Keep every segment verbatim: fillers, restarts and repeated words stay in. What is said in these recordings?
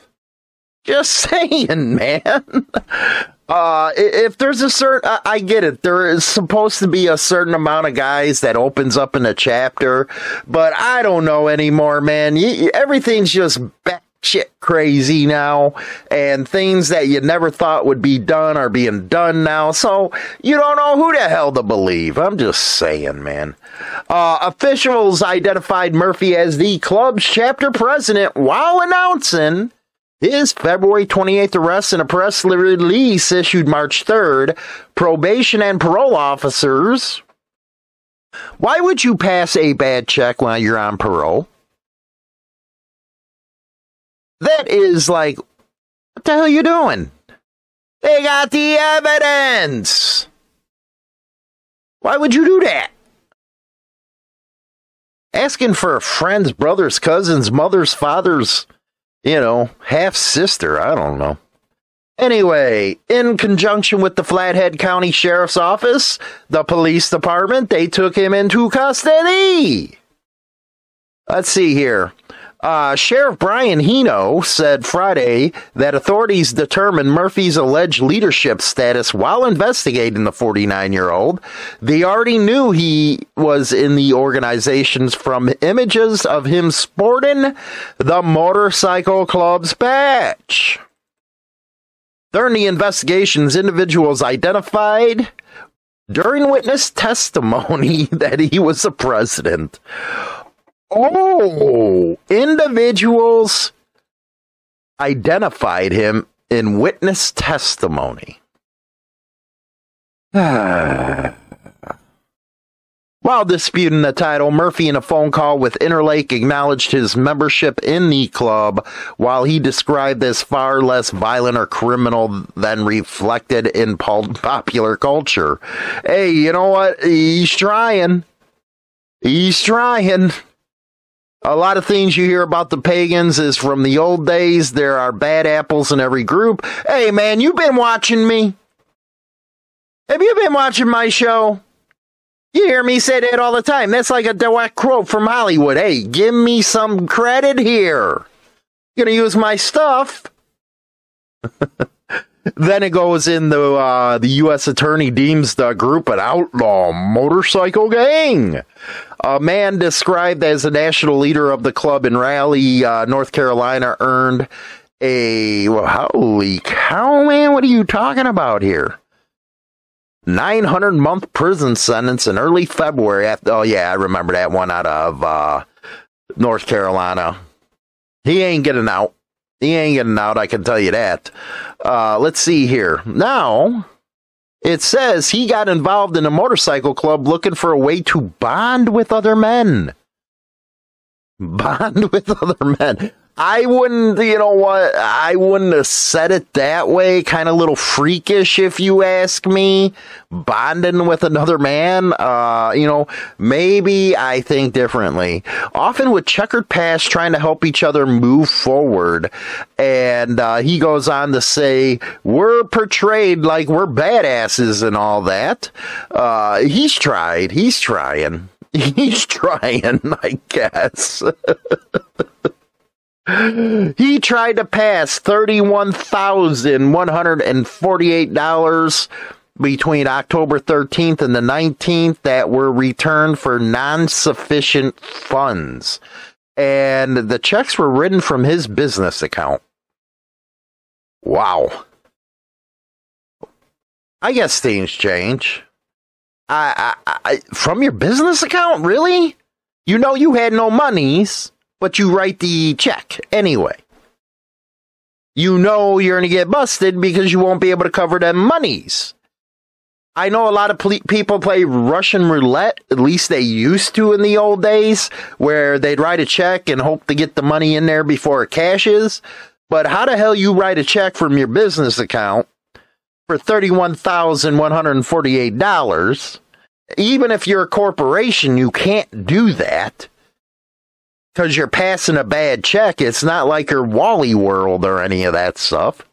Just saying, man. Uh, if there's a certain, I get it. There is supposed to be a certain amount of guys that opens up in a chapter, but I don't know anymore, man. You, everything's just batshit crazy now, and things that you never thought would be done are being done now. So you don't know who the hell to believe. I'm just saying, man. Uh, officials identified Murphy as the club's chapter president while announcing his February twenty-eighth arrest in a press release issued March third. Probation and parole officers. Why would you pass a bad check while you're on parole? That is like, what the hell are you doing? They got the evidence. Why would you do that? Asking for a friend's brother's cousin's mother's father's, you know, half-sister, I don't know. Anyway, in conjunction with the Flathead County Sheriff's Office, the police department, they took him into custody. Let's see here. Uh, Sheriff Brian Hino said Friday that authorities determined Murphy's alleged leadership status while investigating the forty-nine-year-old. They already knew he was in the organizations from images of him sporting the motorcycle club's badge. During the investigations, individuals identified during witness testimony that he was the president. Oh, individuals identified him in witness testimony. While disputing the title, Murphy, in a phone call with Interlake, acknowledged his membership in the club, while he described as far less violent or criminal than reflected in popular culture. Hey, you know what? He's trying. He's trying. A lot of things you hear about the Pagans is from the old days. There are bad apples in every group. Hey, man, you've been watching me. Have you been watching my show? You hear me say that all the time. That's like a direct quote from Hollywood. Hey, give me some credit here. You're going to use my stuff. Then it goes into uh, the U S attorney deems the group an outlaw motorcycle gang. A man described as a national leader of the club in Raleigh, uh, North Carolina, earned a, well, holy cow, man, what are you talking about here? nine hundred month prison sentence in early February. After, oh, yeah, I remember that one out of uh, North Carolina. He ain't getting out. He ain't getting out, I can tell you that. Uh, let's see here. Now, it says he got involved in a motorcycle club looking for a way to bond with other men. Bond with other men. I wouldn't, you know what, I wouldn't have said it that way. Kind of little freakish, if you ask me. Bonding with another man, uh, you know, maybe I think differently. Often with checkered past, trying to help each other move forward. And uh, he goes on to say, we're portrayed like we're badasses and all that. Uh, he's tried. He's trying. He's trying, I guess. He tried to pass thirty-one thousand one hundred forty-eight dollars between October thirteenth and the nineteenth that were returned for non-sufficient funds. And the checks were written from his business account. Wow. I guess things change. I, I, I from your business account? Really? You know you had no monies. But you write the check anyway. You know you're going to get busted because you won't be able to cover them monies. I know a lot of ple- people play Russian roulette, at least they used to in the old days, where they'd write a check and hope to get the money in there before it cashes. But how the hell you write a check from your business account for thirty-one thousand one hundred forty-eight dollars? Even if you're a corporation, you can't do that. Because you're passing a bad check. It's not like your Wally World or any of that stuff,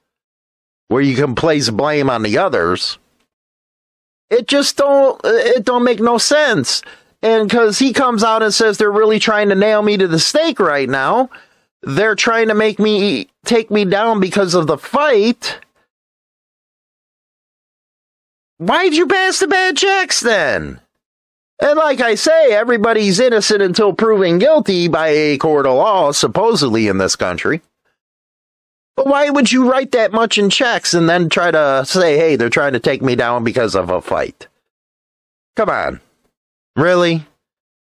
where you can place blame on the others. It just don't, it don't make no sense. And because he comes out and says they're really trying to nail me to the stake right now. They're trying to make me, take me down because of the fight. Why'd you pass the bad checks then? And like I say, everybody's innocent until proven guilty by a court of law, supposedly, in this country. But why would you write that much in checks and then try to say, hey, they're trying to take me down because of a fight? Come on. Really?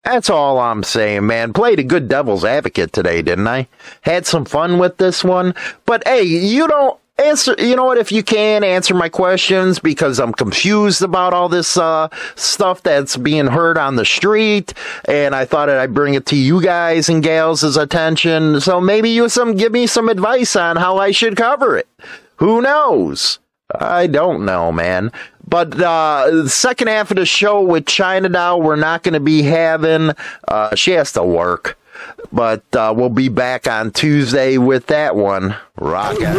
That's all I'm saying, man. Played a good devil's advocate today, didn't I? Had some fun with this one. But, hey, you don't answer, you know what, if you can, answer my questions, because I'm confused about all this uh, stuff that's being heard on the street, and I thought I'd bring it to you guys and gals' attention, so maybe you some give me some advice on how I should cover it. Who knows? I don't know, man. But uh, the second half of the show with Chinatown, we're not going to be having, uh, she has to work. But uh, we'll be back on Tuesday with that one. Rock out.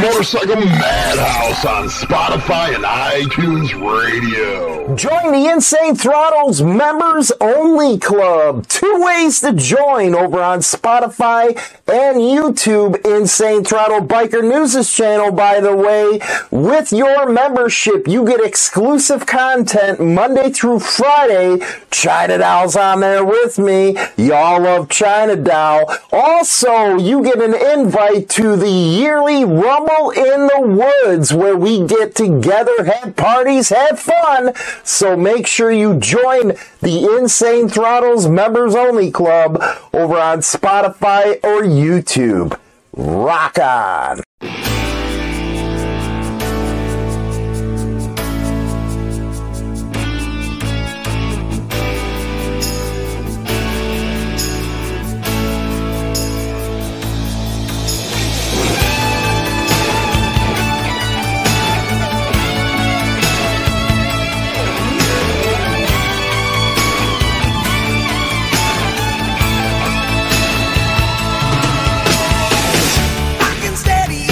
Motorcycle Madhouse on Spotify and iTunes Radio. Join the Insane Throttle's Members Only Club. Two ways to join over on Spotify and YouTube. Insane Throttle Biker News' channel, by the way. With your membership, you get exclusive content Monday through Friday. Chinatown's on there with me. Y'all love Chinatown. Also, you get an invite to the yearly Rumble in the Woods, where we get together, have parties, have fun. So make sure you join the Insane Throttles Members Only Club over on Spotify or YouTube. Rock on. Steady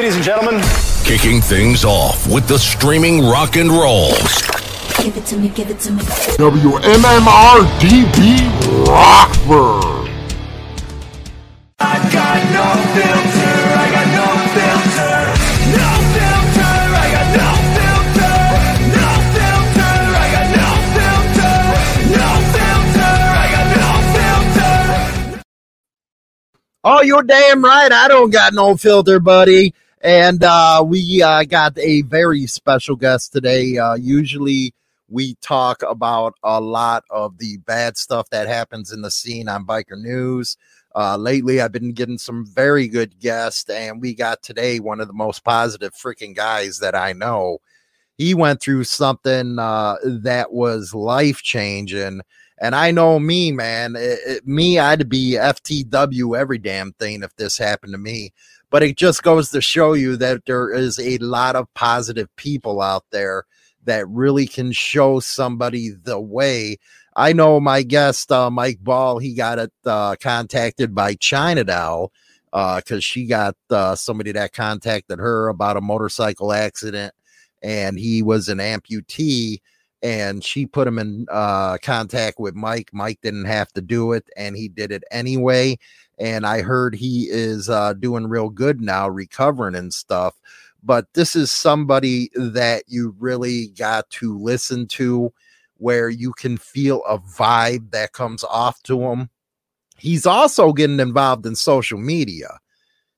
ladies and gentlemen. Kicking things off with the streaming rock and roll. Give it to me, give it to me. W M M R D B Rockford. I got no filter, I got no filter. No filter, I got no filter. No filter, I got no filter. No filter, I got no filter. Oh, you're damn right. I don't got no filter, buddy. And uh, we uh, got a very special guest today. Uh, usually we talk about a lot of the bad stuff that happens in the scene on Biker News. Uh, lately, I've been getting some very good guests, and we got today one of the most positive freaking guys that I know. He went through something uh, that was life-changing, and I know me, man. It, it, me, I'd be F T W every damn thing if this happened to me, but it just goes to show you that there is a lot of positive people out there that really can show somebody the way. I know my guest, uh, Mike Ball, he got it uh, contacted by Chinatown because uh, she got uh, somebody that contacted her about a motorcycle accident, and he was an amputee, and she put him in uh, contact with Mike. Mike didn't have to do it, and he did it anyway, and I heard he is uh, doing real good now, recovering and stuff, but this is somebody that you really got to listen to, where you can feel a vibe that comes off to him. He's also getting involved in social media.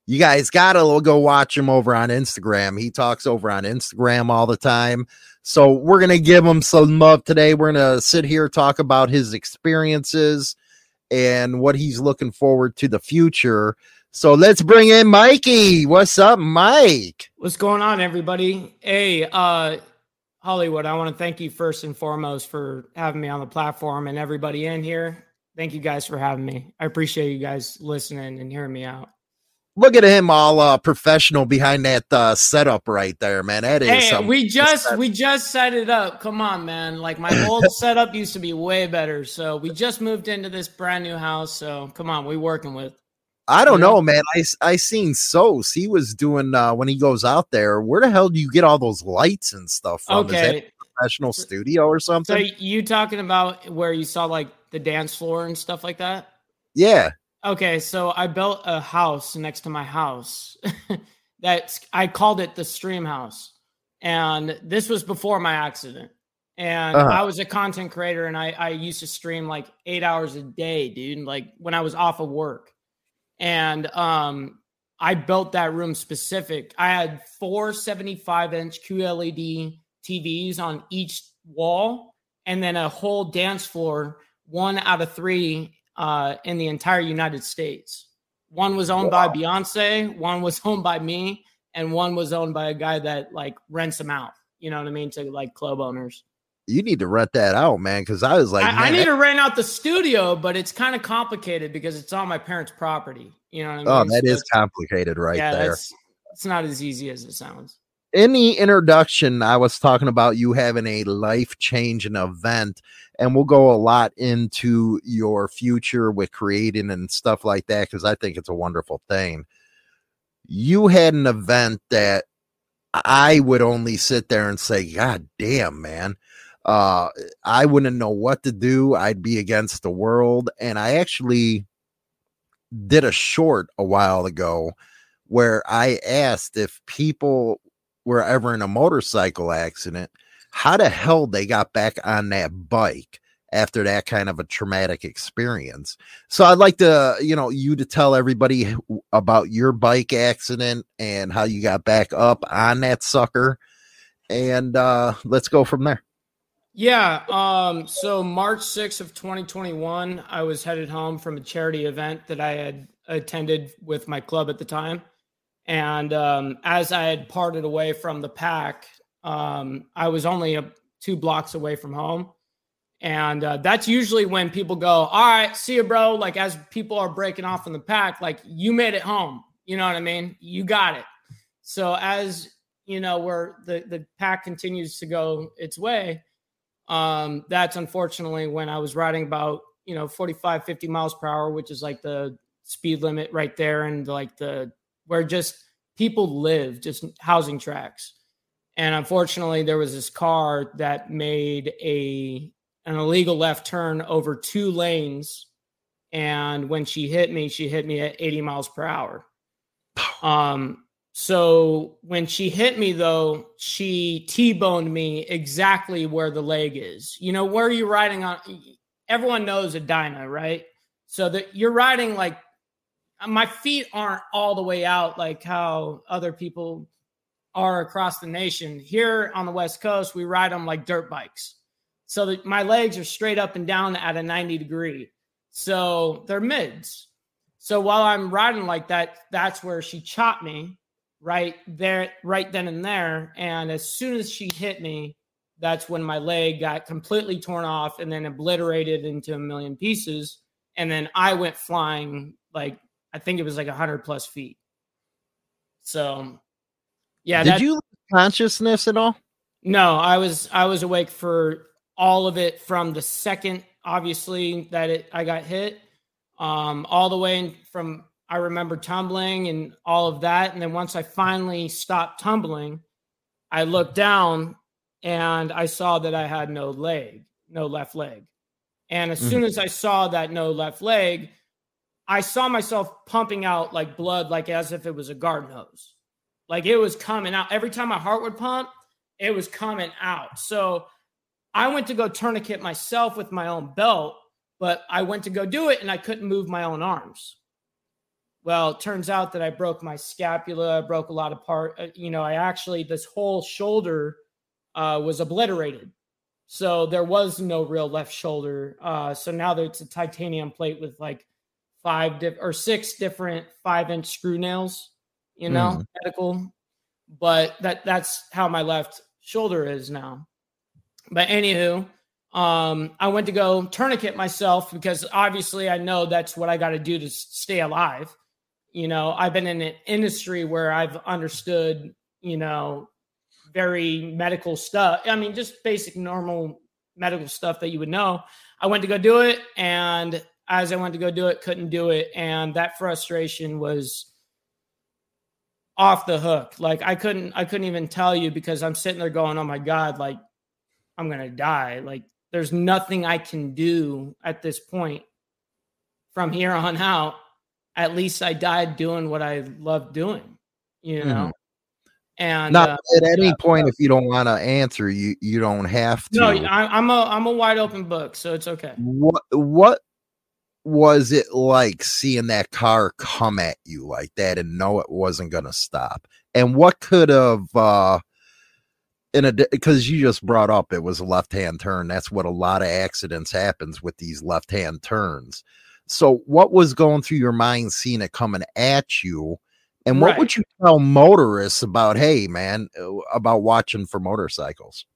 You guys got to go watch him over on Instagram. He talks over on Instagram all the time. So we're going to give him some love today. We're going to sit here, talk about his experiences and what he's looking forward to the future. So let's bring in Mikey. What's up, Mike? What's going on, everybody? Hey, uh, Hollywood, I want to thank you first and foremost for having me on the platform and everybody in here. Thank you guys for having me. I appreciate you guys listening and hearing me out. Look at him all uh, professional behind that uh, setup right there, man. That is hey, we just we just set it up. Come on, man. Like my old setup used to be way better. So we just moved into this brand new house. So come on, we working with. I don't know, man. I, I seen Soce. He was doing, uh, when he goes out there, where the hell do you get all those lights and stuff from? Okay. Is that a professional studio or something? So you talking about where you saw like the dance floor and stuff like that? Yeah. Okay. So I built a house next to my house that I called it the Stream House. And this was before my accident. And uh-huh. I was a content creator and I, I used to stream like eight hours a day, dude. Like when I was off of work. And um, I built that room specific. I had four seventy-five inch Q L E D T Vs on each wall and then a whole dance floor, one out of three uh, in the entire United States. One was owned wow. by Beyonce, one was owned by me, and one was owned by a guy that like rents them out. You know what I mean? To like club owners. You need to rent that out, man, because I was like, I, I need to rent out the studio, but it's kind of complicated because it's on my parents' property. You know what I mean? Oh, that so is complicated right yeah, there. It's not as easy as it sounds. In the introduction, I was talking about you having a life-changing event, and we'll go a lot into your future with creating and stuff like that because I think it's a wonderful thing. You had an event that I would only sit there and say, God damn, man. Uh, I wouldn't know what to do. I'd be against the world. And I actually did a short a while ago where I asked if people were ever in a motorcycle accident, how the hell they got back on that bike after that kind of a traumatic experience. So I'd like to, you know, you to tell everybody about your bike accident and how you got back up on that sucker. And uh, let's go from there. Yeah, um, so March sixth of twenty twenty-one, I was headed home from a charity event that I had attended with my club at the time. And um, as I had parted away from the pack, um, I was only a, two blocks away from home. And uh, that's usually when people go, all right, see you, bro. Like as people are breaking off in the pack, like you made it home. You know what I mean? You got it. So as, you know, where the, the pack continues to go its way, Um, that's unfortunately when I was riding about, you know, forty-five, fifty miles per hour, which is like the speed limit right there. And like the, where just people live, just housing tracks. And unfortunately, there was this car that made a an illegal left turn over two lanes. And when she hit me, she hit me at eighty miles per hour. Um, so when she hit me, though, she T-boned me exactly where the leg is. You know, where you're riding on, everyone knows a dyno, right? So that you're riding like, my feet aren't all the way out like how other people are across the nation. Here on the West Coast, we ride them like dirt bikes. So that my legs are straight up and down at a ninety degree. So they're mids. So while I'm riding like that, that's where she chopped me right there, right then and there. And as soon as she hit me, that's when my leg got completely torn off and then obliterated into a million pieces. And then I went flying, like, I think it was like one hundred plus feet. So, yeah. Did you lose consciousness at all? No, I was, I was awake for all of it from the second, obviously, that it, I got hit, um, all the way in from, I remember tumbling and all of that. And then once I finally stopped tumbling, I looked down and I saw that I had no leg, no left leg. And as mm-hmm. soon as I saw that no left leg, I saw myself pumping out like blood, like as if it was a garden hose. Like it was coming out. Every time my heart would pump, it was coming out. So I went to go tourniquet myself with my own belt, but I went to go do it and I couldn't move my own arms. Well, it turns out that I broke my scapula. I broke a lot of part. You know, I actually, this whole shoulder uh, was obliterated. So there was no real left shoulder. Uh, so now there's a titanium plate with like five di- or six different five inch screw nails, you know, mm. medical, but that that's how my left shoulder is now. But anywho, um, I went to go tourniquet myself because obviously I know that's what I got to do to stay alive. You know, I've been in an industry where I've understood, you know, very medical stuff. I mean, just basic, normal medical stuff that you would know. I went to go do it, and as I went to go do it, couldn't do it. And that frustration was off the hook. Like I couldn't, I couldn't even tell you because I'm sitting there going, oh my God, like I'm going to die. Like there's nothing I can do at this point from here on out. At least I died doing what I love doing, you know? Mm. And not uh, at any yeah, point, if you don't want to answer, you, you don't have to. No, I, I'm a, I'm a wide open book, so it's okay. What, what, was it like seeing that car come at you like that and know it wasn't going to stop? And what could have, uh, in a, because you just brought up, it was a left-hand turn. That's what a lot of accidents happens with these left-hand turns. So what was going through your mind seeing it coming at you? And what right. would you tell motorists about, hey man, about watching for motorcycles?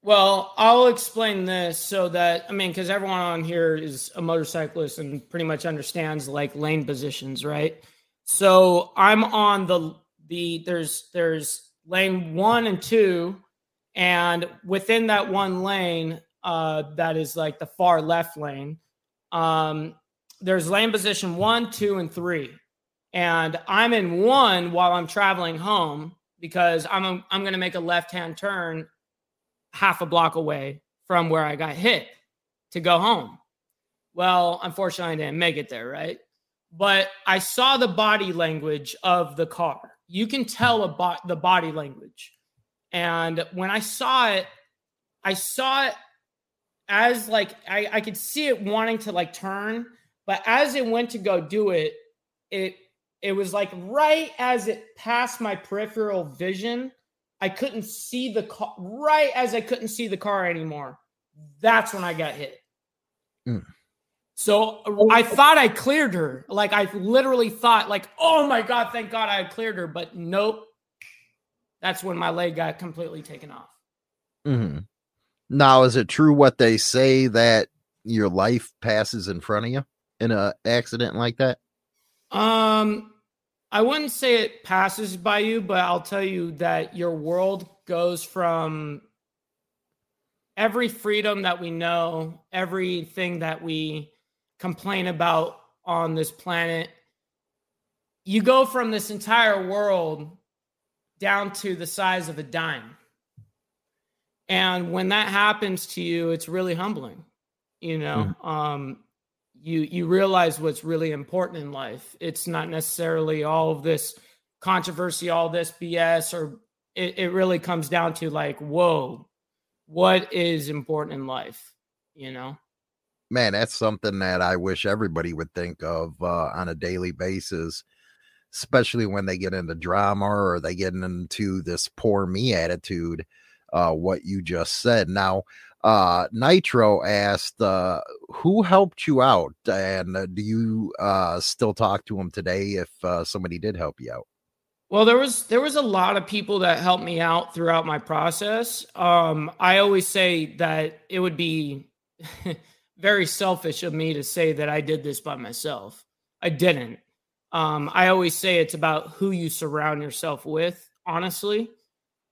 Well, I'll explain this so that, I mean, because everyone on here is a motorcyclist and pretty much understands like lane positions, right? So I'm on the, the there's there's lane one and two, and within that one lane, uh, that is like the far left lane, um, there's lane position one, two, and three. And I'm in one while I'm traveling home because I'm a, I'm going to make a left-hand turn half a block away from where I got hit to go home. Well, unfortunately, I didn't make it there, right? But I saw the body language of the car. You can tell about the body language. And when I saw it, I saw it as like, I, I could see it wanting to like turn, but as it went to go do it, it, it was like right as it passed my peripheral vision, I couldn't see the car right as I couldn't see the car anymore. That's when I got hit. Mm. So I thought I cleared her. Like I literally thought like, oh my God, thank God I cleared her. But nope. That's when my leg got completely taken off. Mm-hmm. Now, is it true what they say that your life passes in front of you in an accident like that? Um, I wouldn't say it passes by you, but I'll tell you that your world goes from every freedom that we know, everything that we complain about on this planet. you go from this entire world down to the size of a dime. And when that happens to you, it's really humbling. You know, mm. um, you, you realize what's really important in life. It's not necessarily all of this controversy, all this B S, or it, it really comes down to like, whoa, what is important in life? You know, man, that's something that I wish everybody would think of uh, on a daily basis, especially when they get into drama or they get into this poor me attitude. Uh, what you just said. Now, uh, Nitro asked, uh, who helped you out? And uh, do you uh, still talk to him today if uh, somebody did help you out? Well, there was there was a lot of people that helped me out throughout my process. Um, I always say that it would be very selfish of me to say that I did this by myself. I didn't. Um, I always say it's about who you surround yourself with, honestly.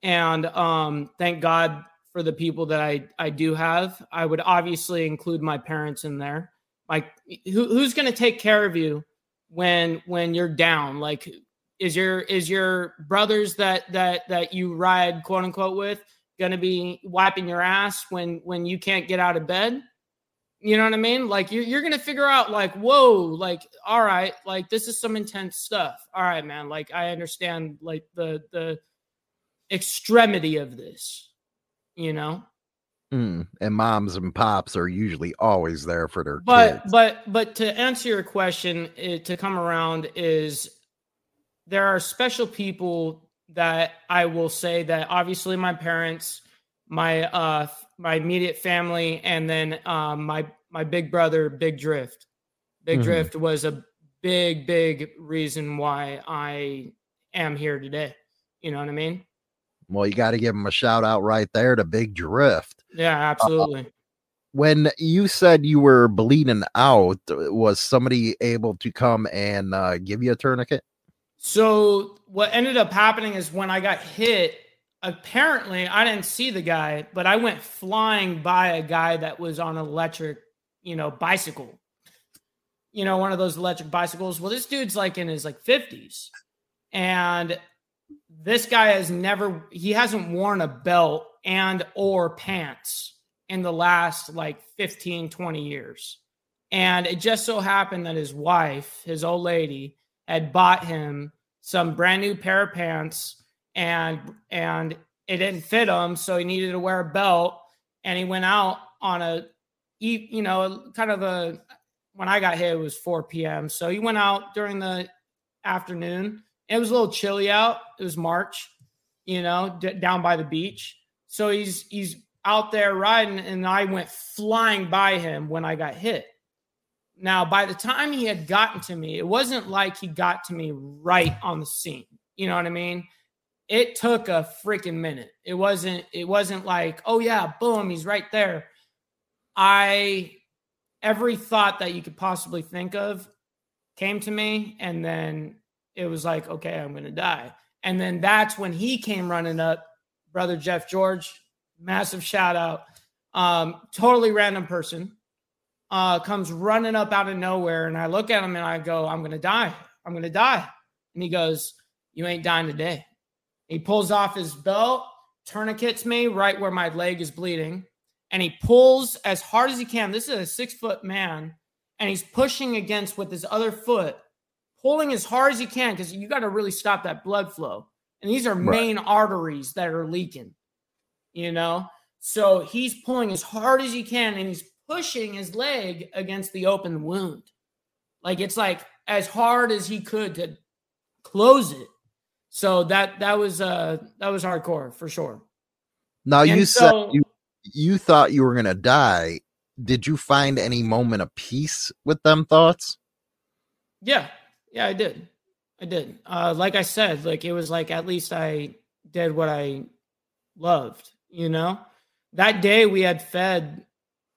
And um, thank God for the people that I, I do have. I would obviously include my parents in there. Like, who, who's going to take care of you when when you're down? Like, is your is your brothers that that that you ride quote unquote with going to be wiping your ass when when you can't get out of bed? You know what I mean? Like, you're you're going to figure out like, whoa, like, all right, like this is some intense stuff. All right, man. Like, I understand like the the. extremity of this, you know. Mm, and moms and pops are usually always there for their but kids. but but to answer your question, it, to come around is there are special people that I will say that obviously my parents, my uh my immediate family, and then um my my big brother Big Drift. Big mm-hmm. Drift was a big big reason why I am here today. You know what I mean? Well, you got to give him a shout out right there to Big Drift. Yeah, absolutely. Uh, when you said you were bleeding out, was somebody able to come and uh, give you a tourniquet? So what ended up happening is when I got hit, apparently I didn't see the guy, but I went flying by a guy that was on an electric, you know, bicycle, you know, one of those electric bicycles. Well, this dude's like in his like fifties, and this guy has never, he hasn't worn a belt and or pants in the last like fifteen, twenty years. And it just so happened that his wife, his old lady, had bought him some brand new pair of pants, and and it didn't fit him. So he needed to wear a belt, and he went out on a, you know, kind of a, when I got hit, it was four p.m. So he went out during the afternoon. It was a little chilly out. It was March, you know, d- down by the beach. So he's he's out there riding, and I went flying by him when I got hit. Now, by the time he had gotten to me, it wasn't like he got to me right on the scene. You know what I mean? It took a freaking minute. It wasn't it wasn't like, oh yeah, boom, he's right there. I every thought that you could possibly think of came to me, and then it was like, okay, I'm going to die. And then that's when he came running up, brother Jeff George, massive shout out, um, totally random person, uh, comes running up out of nowhere. And I look at him and I go, I'm going to die. I'm going to die. And he goes, you ain't dying today. He pulls off his belt, tourniquets me right where my leg is bleeding. And he pulls as hard as he can. This is a six foot man. And he's pushing against with his other foot, pulling as hard as you can, because you got to really stop that blood flow. And these are main right. arteries that are leaking, you know? So he's pulling as hard as he can, and he's pushing his leg against the open wound. Like, it's like as hard as he could to close it. So that, that was, uh, that was hardcore for sure. Now, and you so, said you, you thought you were going to die. Did you find any moment of peace with them thoughts? Yeah. Yeah, I did. I did. Uh, like I said, like it was like at least I did what I loved, you know? That day we had fed,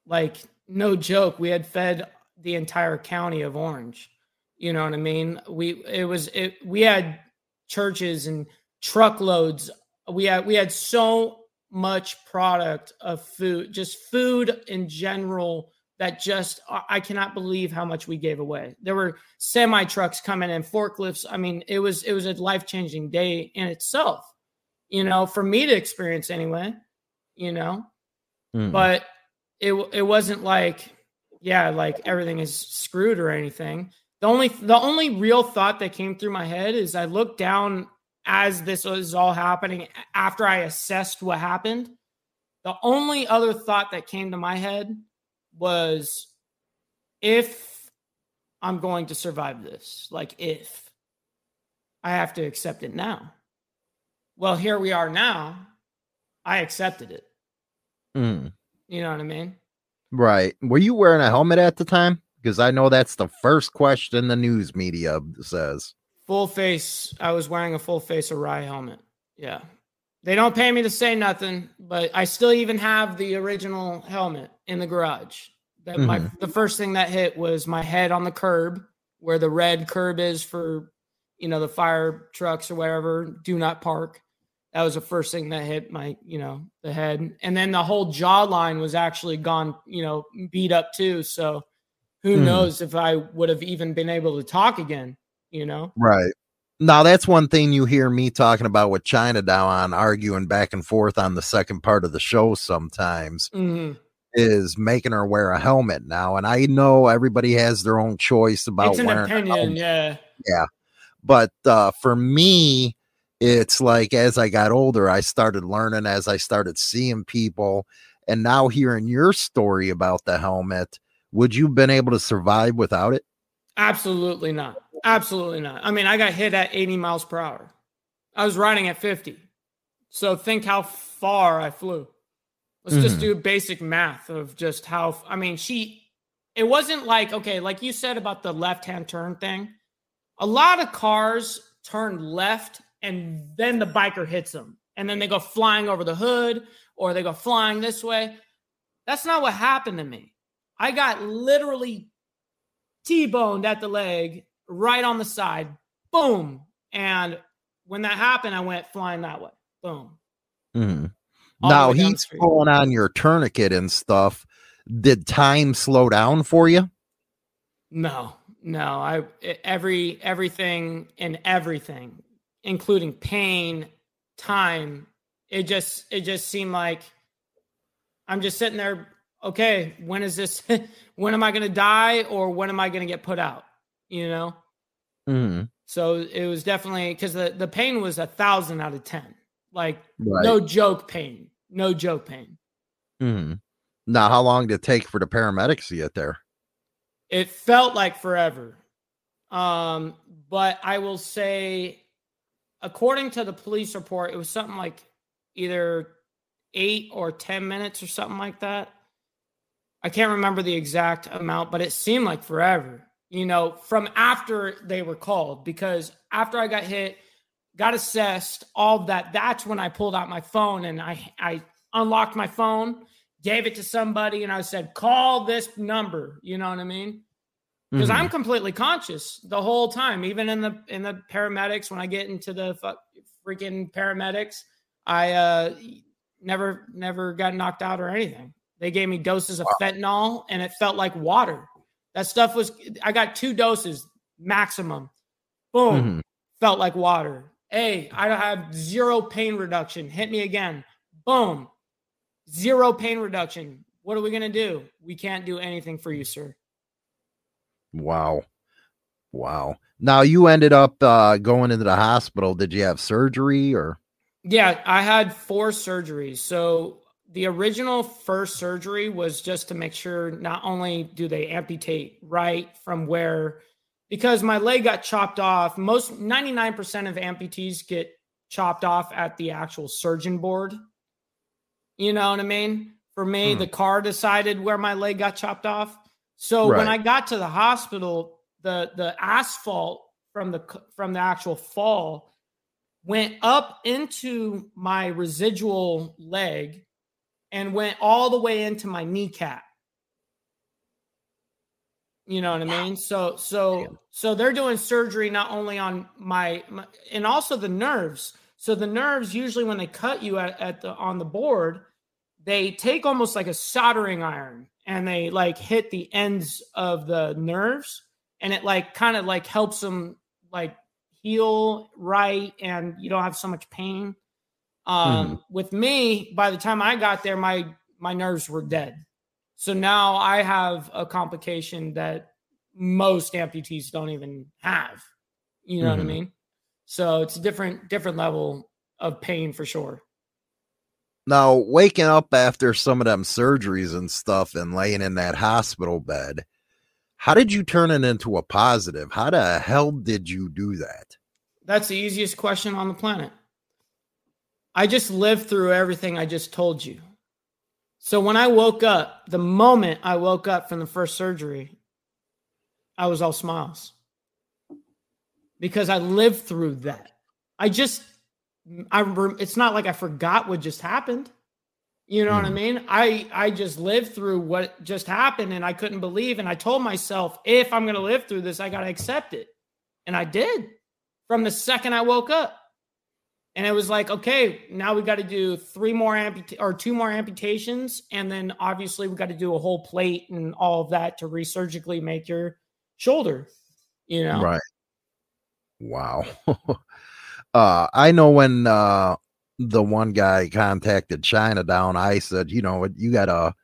like, no joke, we had fed the entire county of Orange. You know what I mean? We it was it we had churches and truckloads. We had we had so much product of food, just food in general that just, I cannot believe how much we gave away. There were semi trucks coming in, forklifts. I mean, it was, it was a life-changing day in itself, you know, for me to experience anyway, you know, mm. but it, it wasn't like, yeah, like everything is screwed or anything. The only, the only real thought that came through my head is I looked down as this was all happening after I assessed what happened. The only other thought that came to my head was, if I'm going to survive this, like if I have to accept it now. Well, here we are now. I accepted it. Mm. You know what I mean? Right. Were you wearing a helmet at the time? Because I know that's the first question the news media says. Full face. I was wearing a full face Arai helmet. Yeah. They don't pay me to say nothing, but I still even have the original helmet in the garage. That mm-hmm. my, the first thing that hit was my head on the curb, where the red curb is for, you know, the fire trucks or whatever, do not park. That was the first thing that hit my, you know, the head. And then the whole jawline was actually gone, you know, beat up too. So who mm. knows if I would have even been able to talk again, you know? Right. Now, that's one thing you hear me talking about with Chinatown on, arguing back and forth on the second part of the show sometimes, mm-hmm. is making her wear a helmet now. And I know everybody has their own choice about it's an wearing opinion, a helmet. Yeah. Yeah. But uh, for me, it's like as I got older, I started learning as I started seeing people. And now hearing your story about the helmet, would you have been able to survive without it? Absolutely not. Absolutely not. I mean, I got hit at eighty miles per hour. I was riding at fifty. So think how far I flew. Let's mm-hmm. just do basic math of just how, I mean, she, it wasn't like, okay, like you said about the left-hand turn thing. A lot of cars turn left and then the biker hits them. And then they go flying over the hood or they go flying this way. That's not what happened to me. I got literally T-boned at the leg, right on the side, boom. And when that happened, I went flying that way, boom. Mm-hmm. Now he's pulling on your tourniquet and stuff. Did time slow down for you? No, no. I every everything and everything, including pain, time. It just it just seemed like I'm just sitting there. Okay, when is this? When am I going to die, or when am I going to get put out? You know, mm-hmm. so it was definitely because the, the pain was a thousand out of ten, like right. no joke pain, no joke pain. Mm-hmm. Now, how long did it take for the paramedics to get there? It felt like forever. Um, but I will say, according to the police report, it was something like either eight or ten minutes or something like that. I can't remember the exact amount, but it seemed like forever. You know, from after they were called, because after I got hit, got assessed, all that, that's when I pulled out my phone and I, I unlocked my phone, gave it to somebody, and I said, call this number. You know what I mean? Because mm-hmm. I'm completely conscious the whole time, even in the in the paramedics. When I get into the freaking paramedics, I uh, never never got knocked out or anything. They gave me doses of fentanyl, and it felt like water. That stuff was, I got two doses maximum. Boom. Mm-hmm. Felt like water. Hey, I have zero pain reduction. Hit me again. Boom. Zero pain reduction. What are we going to do? We can't do anything for you, sir. Wow. Wow. Now you ended up uh, going into the hospital. Did you have surgery or? Yeah, I had four surgeries. So the original first surgery was just to make sure not only do they amputate right from where, because my leg got chopped off. Most ninety-nine percent of amputees get chopped off at the actual surgeon board. You know what I mean? For me, hmm. the car decided where my leg got chopped off. So right. when I got to the hospital, the, the asphalt from the, from the actual fall went up into my residual leg and went all the way into my kneecap. You know what I mean? So, so, so they're doing surgery not only on my, my and also the nerves. So the nerves, usually when they cut you at, at the, on the board, they take almost like a soldering iron and they like hit the ends of the nerves, and it like kind of like helps them like heal right, and you don't have so much pain. Um, mm. With me, by the time I got there, my my nerves were dead. So now I have a complication that most amputees don't even have. You know mm-hmm. what I mean? So it's a different different level of pain for sure. Now, waking up after some of them surgeries and stuff and laying in that hospital bed, how did you turn it into a positive? How the hell did you do that? That's the easiest question on the planet. I just lived through everything I just told you. So when I woke up, the moment I woke up from the first surgery, I was all smiles because I lived through that. I just, I it's not like I forgot what just happened. You know mm. what I mean? I, I just lived through what just happened, and I couldn't believe. And I told myself, if I'm going to live through this, I got to accept it. And I did from the second I woke up. And it was like, okay, now we got to do three more amput- or two more amputations. And then obviously we got to do a whole plate and all of that to resurgically make your shoulder, you know? Right. Wow. uh, I know when uh, the one guy contacted Chinatown, I said, you know, you got to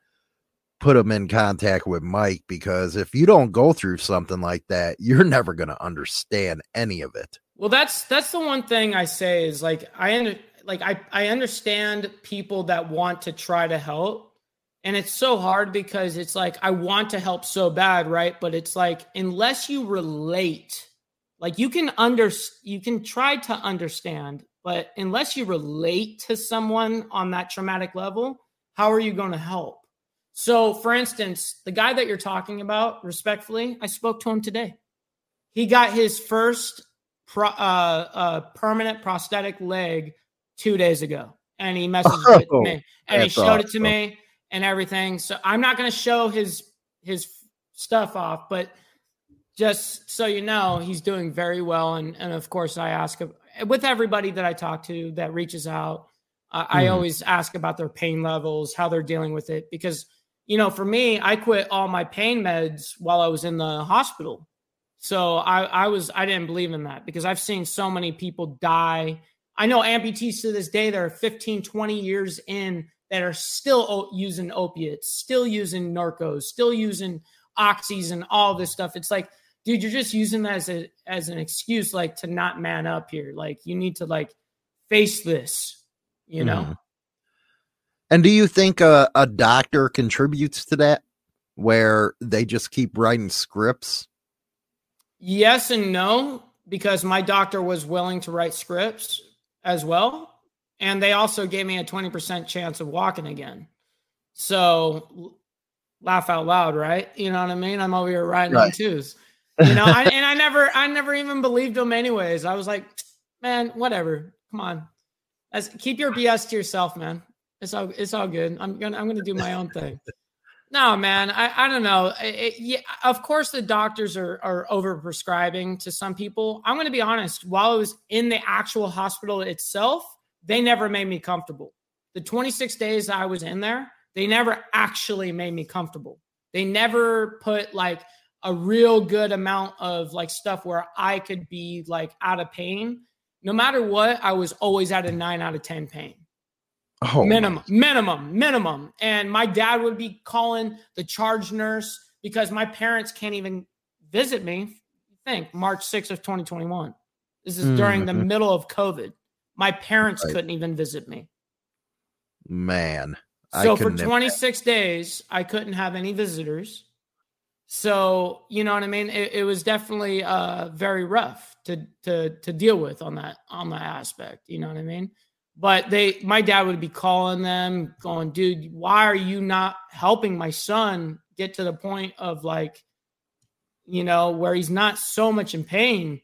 put him in contact with Mike, because if you don't go through something like that, you're never going to understand any of it. Well, that's that's the one thing I say is like I like I, I understand people that want to try to help. And it's so hard because it's like I want to help so bad, right? But it's like unless you relate, like you can under you can try to understand, but unless you relate to someone on that traumatic level, how are you going to help? So, for instance, the guy that you're talking about, respectfully, I spoke to him today. He got his first Pro, uh, uh, permanent prosthetic leg two days ago, and he messaged oh, it to me, and he showed awesome. it to me, and everything. So I'm not going to show his his stuff off, but just so you know, he's doing very well. And and of course, I ask with everybody that I talk to that reaches out, uh, mm. I always ask about their pain levels, how they're dealing with it, because you know, for me, I quit all my pain meds while I was in the hospital. So I, I was, I didn't believe in that because I've seen so many people die. I know amputees to this day that are fifteen, twenty years in that are still using opiates, still using narcos, still using oxys and all this stuff. It's like, dude, you're just using that as a, as an excuse, like to not man up here. Like you need to like face this, you know? Mm. And do you think a, a doctor contributes to that where they just keep writing scripts? Yes and no, because my doctor was willing to write scripts as well. And they also gave me a twenty percent chance of walking again. So laugh out loud, right? You know what I mean? I'm over here riding right. on twos, you know, I, and I never, I never even believed them anyways. I was like, man, whatever. Come on. As, keep your B S to yourself, man. It's all, it's all good. I'm going to, I'm going to do my own thing. No, man, I, I don't know. It, it, yeah, of course, the doctors are, are overprescribing to some people. I'm going to be honest. While I was in the actual hospital itself, they never made me comfortable. The twenty-six days I was in there, they never actually made me comfortable. They never put like a real good amount of like stuff where I could be like out of pain. No matter what, I was always at a nine out of ten pain. Oh, minimum, my. minimum, minimum. And my dad would be calling the charge nurse because my parents can't even visit me. Think March sixth of twenty twenty-one. This is during mm-hmm. the middle of COVID. My parents right. couldn't even visit me. Man. So I for twenty-six days, I couldn't have any visitors. So, you know what I mean? It, it was definitely uh, very rough to, to, to deal with on that, on that aspect. You know what I mean? But they, my dad would be calling them going, dude, why are you not helping my son get to the point of like, you know, where he's not so much in pain?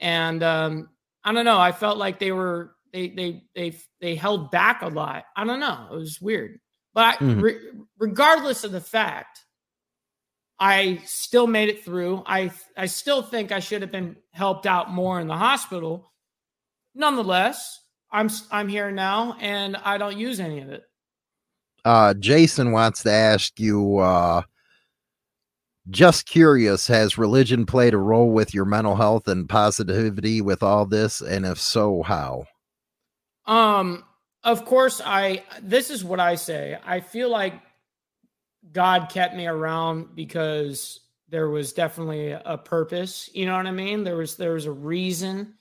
And um, I don't know. I felt like they were, they, they, they, they held back a lot. I don't know. It was weird. But mm-hmm. I, re- regardless of the fact, I still made it through. I, I still think I should have been helped out more in the hospital. Nonetheless, I'm I'm here now, and I don't use any of it. Uh, Jason wants to ask you, uh, just curious, has religion played a role with your mental health and positivity with all this? And if so, how? Um, of course, I, this is what I say. I feel like God kept me around because there was definitely a purpose. You know what I mean? There was, there was a reason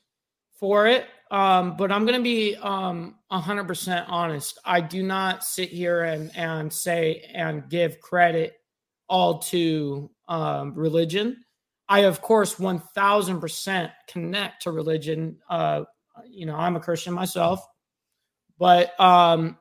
for it. Um, but I'm going to be um, one hundred percent honest. I do not sit here and, and say and give credit all to um, religion. I, of course, one thousand percent connect to religion. Uh, you know, I'm a Christian myself. But um,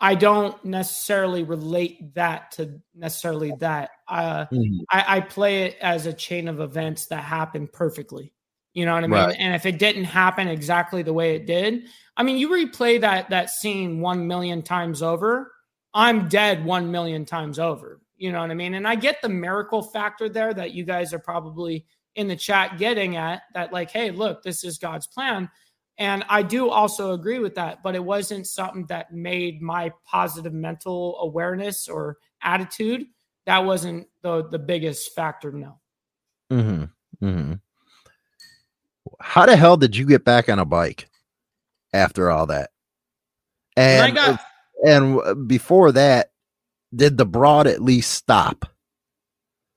I don't necessarily relate that to necessarily that. Uh, mm-hmm. I, I play it as a chain of events that happen perfectly. You know what I mean? Right. And if it didn't happen exactly the way it did, I mean, you replay that that scene one million times over, I'm dead one million times over. You know what I mean? And I get the miracle factor there that you guys are probably in the chat getting at, that like, hey, look, this is God's plan. And I do also agree with that, but it wasn't something that made my positive mental awareness or attitude. That wasn't the, the biggest factor, no. Mm-hmm. Mm-hmm. How the hell did you get back on a bike after all that? And, got, and before that, did the broad at least stop?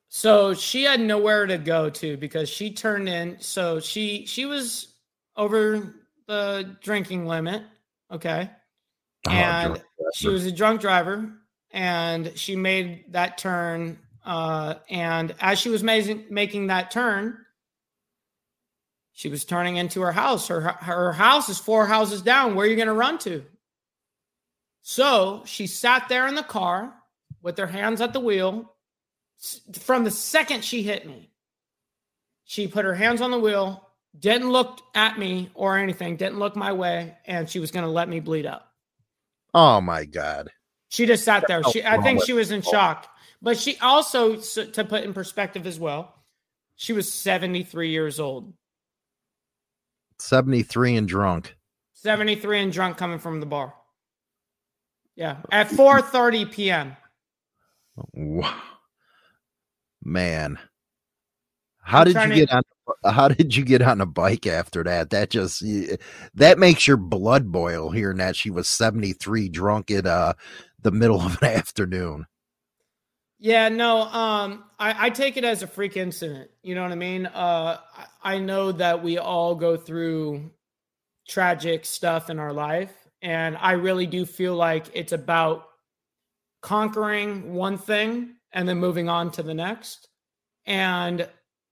So she had nowhere to go to because she turned in. So she, she was over the drinking limit. Okay. Oh, and she was a drunk driver and she made that turn. Uh, and as she was making, making that turn, she was turning into her house. Her, her house is four houses down. Where are you going to run to? So she sat there in the car with her hands at the wheel. From the second she hit me, she put her hands on the wheel, didn't look at me or anything, didn't look my way, and she was going to let me bleed out. Oh, my God. She just sat there. She, I think she was in shock. But she also, to put in perspective as well, she was seventy-three years old. seventy-three and drunk. seventy-three and drunk coming from the bar. Yeah, at four thirty p.m. Wow. Man. How I'm did you to... get on how did you get on a bike after that? That just that makes your blood boil hearing that she was seventy-three drunk at uh the middle of an afternoon. Yeah, no, um, I, I take it as a freak incident. You know what I mean? Uh, I, I know that we all go through tragic stuff in our life. And I really do feel like it's about conquering one thing and then moving on to the next. And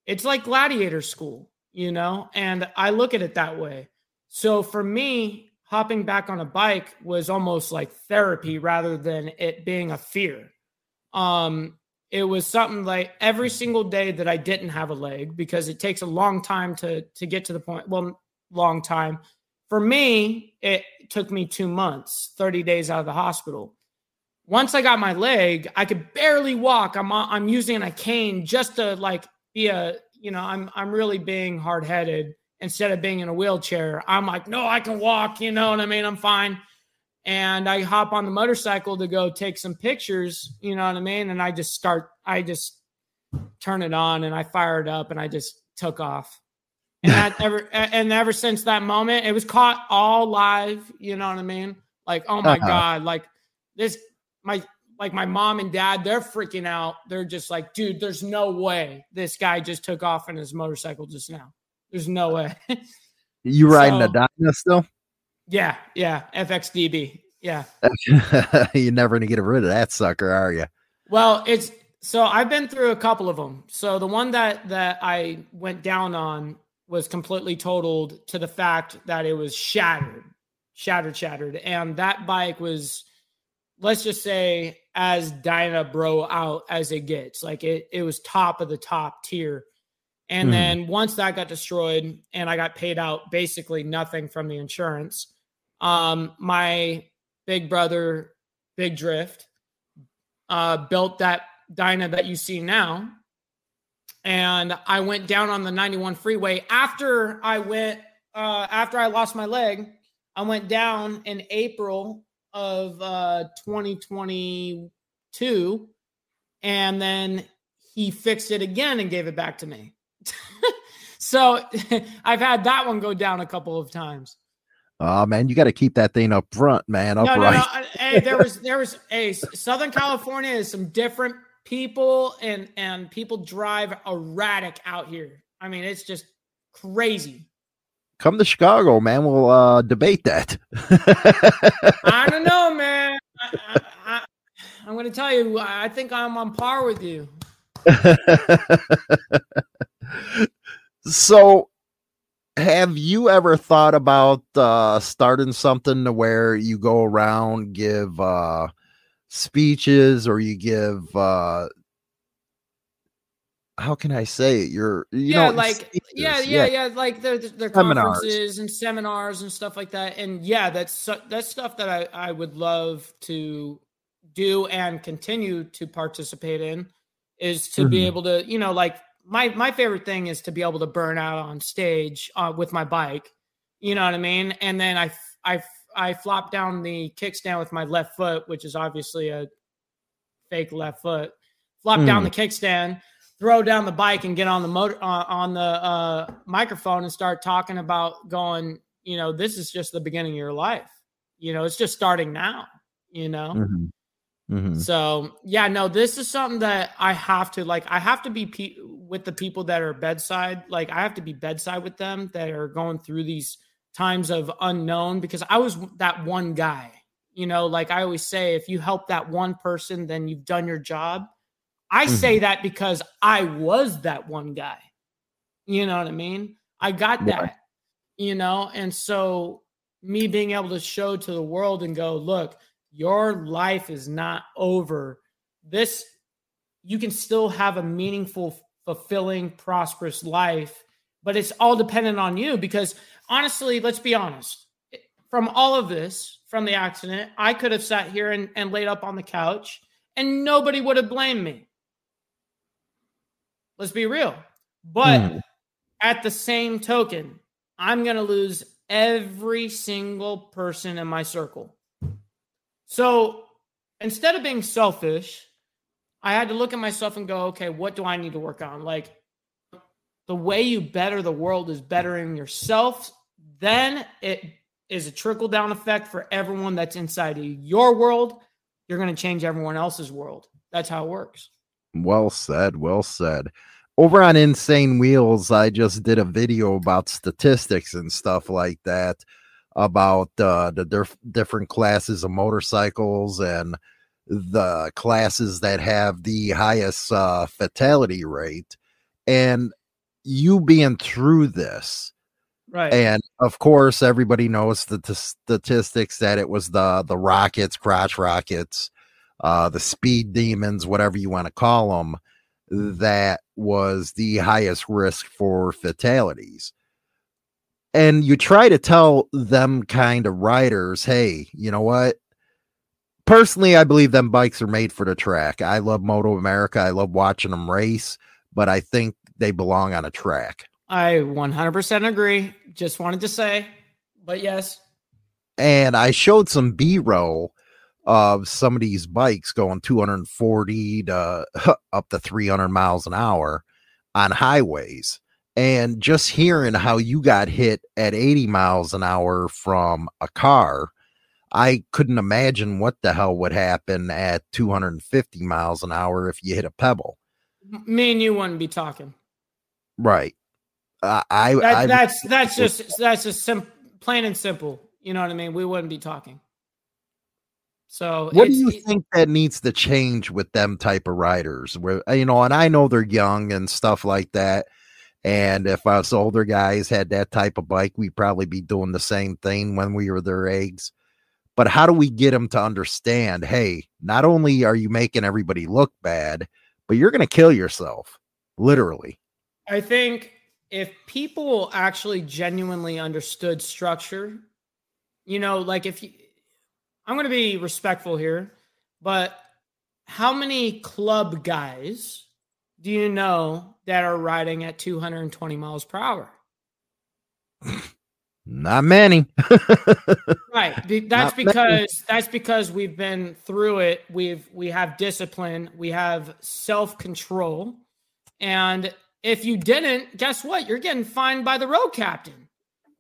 it's like gladiator school, you know? And I look at it that way. So for me, hopping back on a bike was almost like therapy rather than it being a fear. Um, it was something like every single day that I didn't have a leg, because it takes a long time to, to get to the point. Well, long time for me, it took me two months, thirty days out of the hospital. Once I got my leg, I could barely walk. I'm, I'm using a cane just to like be a, you know, I'm, I'm really being hard headed instead of being in a wheelchair. I'm like, no, I can walk. You know what I mean? I'm fine. And I hop on the motorcycle to go take some pictures, you know what I mean? And I just start, I just turn it on and I fire it up and I just took off. And that ever, and ever since that moment, it was caught all live, you know what I mean? Like, oh my uh-huh. God, like this, my, like my mom and dad, they're freaking out. They're just like, dude, there's no way this guy just took off on his motorcycle just now. There's no way. You riding so, a Dyna still? Yeah, yeah, F X D B, yeah. You're never going to get rid of that sucker, are you? Well, it's so I've been through a couple of them. So the one that, that I went down on was completely totaled to the fact that it was shattered, shattered, shattered. And that bike was, let's just say, as Dyna bro out as it gets. Like it, it was top of the top tier. And mm. then once that got destroyed and I got paid out basically nothing from the insurance, Um, my big brother, Big Drift, uh, built that Dyna that you see now. And I went down on the ninety-one freeway after I went, uh, after I lost my leg. I went down in April of uh, twenty twenty-two, and then he fixed it again and gave it back to me. So I've had that one go down a couple of times. Oh, man, you got to keep that thing up front, man. Up no, no, right. no. Hey, there was, there was, hey, Southern California is some different people, and, and people drive erratic out here. I mean, it's just crazy. Come to Chicago, man. We'll uh, debate that. I don't know, man. I, I, I, I'm going to tell you, I think I'm on par with you. So, have you ever thought about uh, starting something to where you go around, give uh, speeches, or you give, uh, how can I say it? You're, you yeah, know, like, yeah, yeah, yeah, yeah. Like their, their conferences and seminars and stuff like that. And yeah, that's, that's stuff that I, I would love to do and continue to participate in, is to mm-hmm. be able to, you know, like, My my favorite thing is to be able to burn out on stage uh, with my bike, you know what I mean? And then I, I, I flop down the kickstand with my left foot, which is obviously a fake left foot, flop mm. down the kickstand, throw down the bike, and get on the motor, uh, on the uh, microphone and start talking about going, you know, this is just the beginning of your life. You know, it's just starting now, you know? Mm-hmm. Mm-hmm. So yeah, no, this is something that I have to like, I have to be pe- with the people that are bedside. Like I have to be bedside with them that are going through these times of unknown, because I was that one guy, you know, like I always say, if you help that one person, then you've done your job. I mm-hmm. say that because I was that one guy, you know what I mean? I got that, yeah. you know? And so me being able to show to the world and go, look, your life is not over. This, you can still have a meaningful, fulfilling, prosperous life, but it's all dependent on you, because honestly, let's be honest, from all of this, from the accident, I could have sat here and, and laid up on the couch and nobody would have blamed me. Let's be real. But mm. at the same token, I'm going to lose every single person in my circle. So instead of being selfish, I had to look at myself and go, okay, what do I need to work on? Like the way you better the world is bettering yourself. Then it is a trickle down effect for everyone that's inside of your world. You're going to change everyone else's world. That's how it works. Well said. Well said. Over on Insane Wheels, I just did a video about statistics and stuff like that, about uh, the diff- different classes of motorcycles and the classes that have the highest uh, fatality rate, and you being through this. Right. And of course, everybody knows the t- statistics that it was the, the rockets, crotch rockets, uh, the speed demons, whatever you want to call them, that was the highest risk for fatalities. And you try to tell them kind of riders, hey, you know what? Personally, I believe them bikes are made for the track. I love Moto America. I love watching them race, but I think they belong on a track. I one hundred percent agree. Just wanted to say, but yes. And I showed some B-roll of some of these bikes going two hundred forty to up to three hundred miles an hour on highways. And just hearing how you got hit at eighty miles an hour from a car, I couldn't imagine what the hell would happen at two hundred fifty miles an hour if you hit a pebble. Me and you wouldn't be talking. Right. Uh, I, that, I that's that's just that's just sim- plain and simple. You know what I mean? We wouldn't be talking. So what do you think that needs to change with them type of riders? Where, you know, and I know they're young and stuff like that. And if us older guys had that type of bike, we'd probably be doing the same thing when we were their eggs. But how do we get them to understand, hey, not only are you making everybody look bad, but you're going to kill yourself, literally? I think if people actually genuinely understood structure, you know, like if you, I'm going to be respectful here, but how many club guys do you know that are riding at two hundred twenty miles per hour? Not many. Right. That's Not because many. that's because we've been through it. We've we have discipline, we have self-control. And if you didn't, guess what? You're getting fined by the road captain.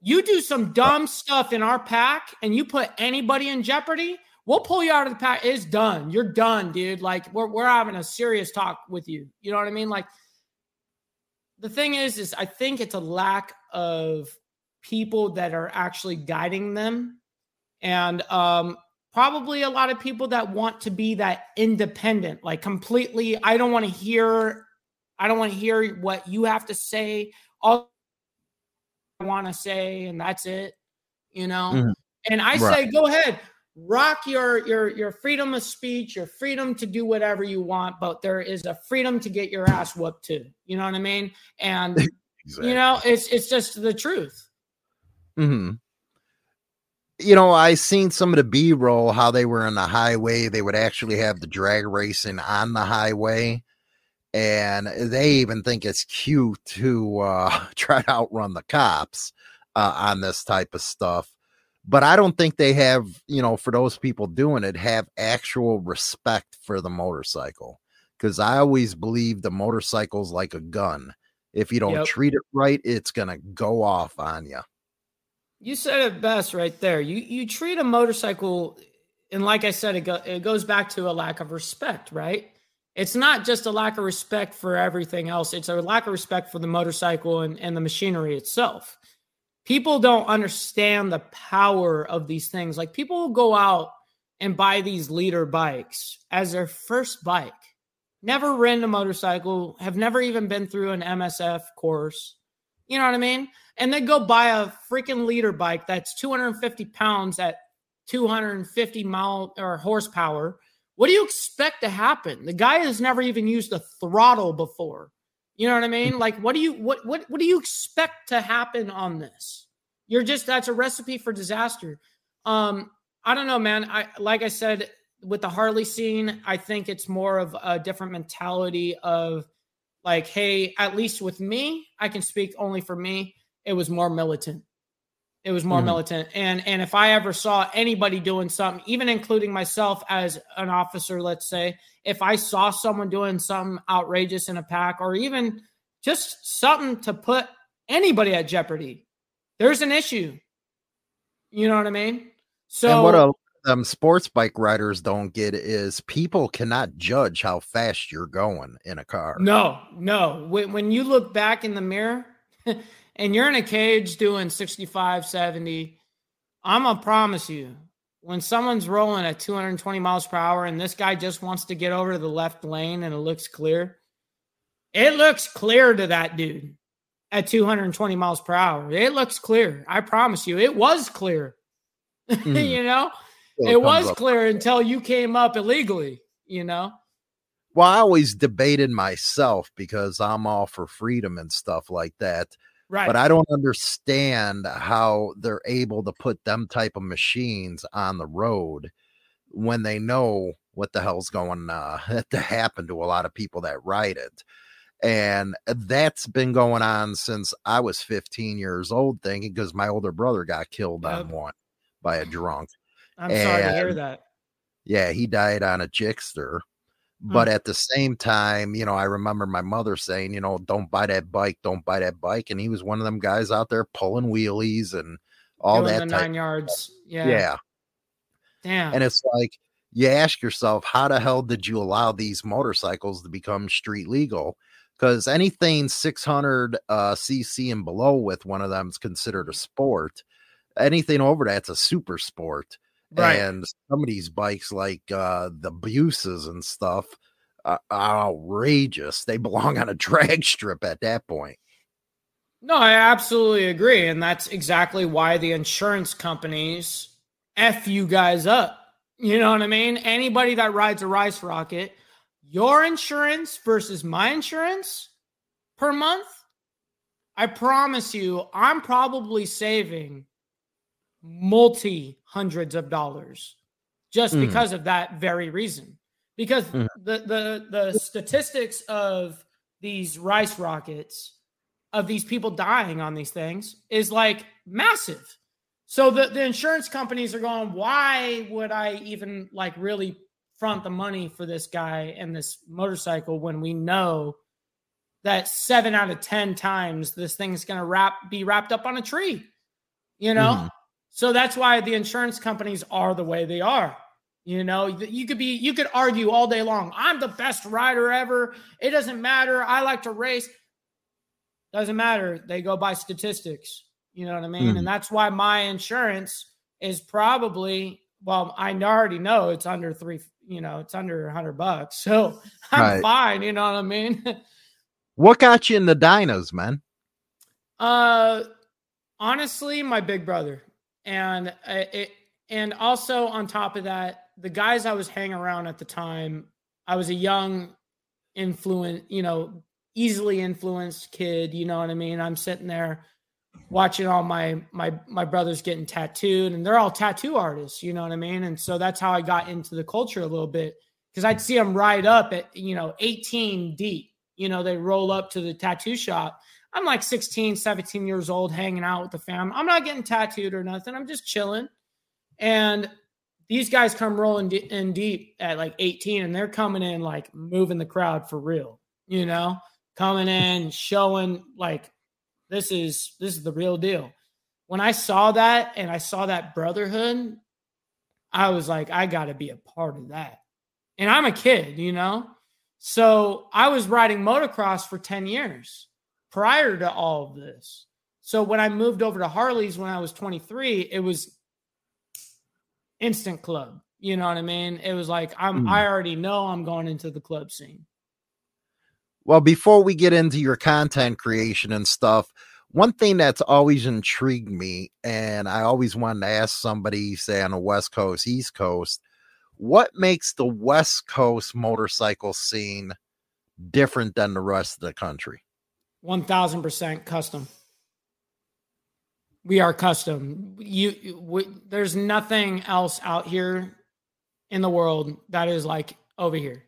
You do some dumb stuff in our pack and you put anybody in jeopardy, we'll pull you out of the pack. It's done. You're done, dude. Like, we're we're having a serious talk with you. You know what I mean? Like, the thing is, is I think it's a lack of people that are actually guiding them, and um, probably a lot of people that want to be that independent, like completely. I don't want to hear, I don't want to hear what you have to say. All I want to say, and that's it, you know. Mm-hmm. And I right. say, go ahead, rock your your your freedom of speech, your freedom to do whatever you want, but there is a freedom to get your ass whooped too. You know what I mean? And exactly. you know, it's it's just the truth. Hmm. You know, I seen some of the B-roll how they were on the highway. They would actually have the drag racing on the highway, and they even think it's cute to uh, try to outrun the cops uh, on this type of stuff. But I don't think they have, you know, for those people doing it, have actual respect for the motorcycle. Because I always believe the motorcycle's like a gun. If you don't yep. treat it right, it's gonna go off on you. You said it best right there. You you treat a motorcycle, and like I said, it, go, it goes back to a lack of respect, right? It's not just a lack of respect for everything else. It's a lack of respect for the motorcycle and, and the machinery itself. People don't understand the power of these things. Like, people will go out and buy these leader bikes as their first bike, never ridden a motorcycle, have never even been through an M S F course. You know what I mean? And then go buy a freaking leader bike that's two hundred fifty pounds at two hundred fifty mile or horsepower. What do you expect to happen? The guy has never even used a throttle before. You know what I mean? Like, what do you what what what do you expect to happen on this? You're just that's a recipe for disaster. Um, I don't know, man. I like I said with the Harley scene, I think it's more of a different mentality of, like, hey, at least with me, I can speak only for me. It was more militant. It was more mm-hmm. militant. And and if I ever saw anybody doing something, even including myself as an officer, let's say, if I saw someone doing something outrageous in a pack, or even just something to put anybody at jeopardy, there's an issue. You know what I mean? So and what a Um, sports bike riders don't get is people cannot judge how fast you're going in a car. No, no. When, when you look back in the mirror and you're in a cage doing sixty-five, seventy, I'm going to promise you, when someone's rolling at two hundred twenty miles per hour and this guy just wants to get over to the left lane and it looks clear, it looks clear to that dude at two hundred twenty miles per hour. It looks clear. I promise you, it was clear, mm. you know? It, it was up. clear until you came up illegally, you know? Well, I always debated myself because I'm all for freedom and stuff like that. Right. But I don't understand how they're able to put them type of machines on the road when they know what the hell's going uh, to happen to a lot of people that ride it. And that's been going on since I was fifteen years old, thinking because my older brother got killed yep. on one by a drunk. I'm and, sorry to hear that. Yeah, he died on a Gixxer. But mm. at the same time, you know, I remember my mother saying, you know, don't buy that bike, don't buy that bike. And he was one of them guys out there pulling wheelies and all doing that. The nine yards. Yeah. Yeah. Damn. And it's like, you ask yourself, how the hell did you allow these motorcycles to become street legal? Because anything six hundred uh, C C and below with one of them is considered a sport. Anything over that's a super sport. Right. And some of these bikes, like uh, the Buses and stuff, uh, are outrageous. They belong on a drag strip at that point. No, I absolutely agree. And that's exactly why the insurance companies F you guys up. You know what I mean? Anybody that rides a Rice Rocket, your insurance versus my insurance per month, I promise you, I'm probably saving multi hundreds of dollars just mm. because of that very reason, because mm. the, the the statistics of these Rice Rockets of these people dying on these things is like massive. So the, the insurance companies are going, why would I even like really front the money for this guy and this motorcycle when we know that seven out of ten times this thing's going to wrap be wrapped up on a tree, you know? Mm-hmm. So that's why the insurance companies are the way they are. You know, you could be, you could argue all day long. I'm the best rider ever. It doesn't matter. I like to race. Doesn't matter. They go by statistics. You know what I mean? Mm. And that's why my insurance is probably, well, I already know it's under three, you know, it's under a hundred bucks. So I'm right. fine. You know what I mean? What got you in the dynos, man? Uh, honestly, my big brother. And it, And also on top of that, the guys I was hanging around at the time, I was a young, influent, you know, easily influenced kid. You know what I mean? I'm sitting there watching all my my my brothers getting tattooed, and they're all tattoo artists. You know what I mean? And so that's how I got into the culture a little bit, because I'd see them ride up at, you know, eighteen deep. You know, they roll up to the tattoo shop. I'm like sixteen, seventeen years old, hanging out with the fam. I'm not getting tattooed or nothing. I'm just chilling. And these guys come rolling d- in deep at like eighteen, and they're coming in like moving the crowd for real, you know, coming in showing like this is this is the real deal. When I saw that and I saw that brotherhood, I was like, I got to be a part of that. And I'm a kid, you know, so I was riding motocross for ten years prior to all of this. So when I moved over to Harley's when I was twenty-three, it was instant club, you know what I mean? It was like I'm mm. I already know I'm going into the club scene. Well, before we get into your content creation and stuff, one thing that's always intrigued me, and I always wanted to ask somebody, say on the West Coast, East Coast, what makes the West Coast motorcycle scene different than the rest of the country? one thousand percent custom. We are custom. You, we, there's nothing else out here in the world that is like over here.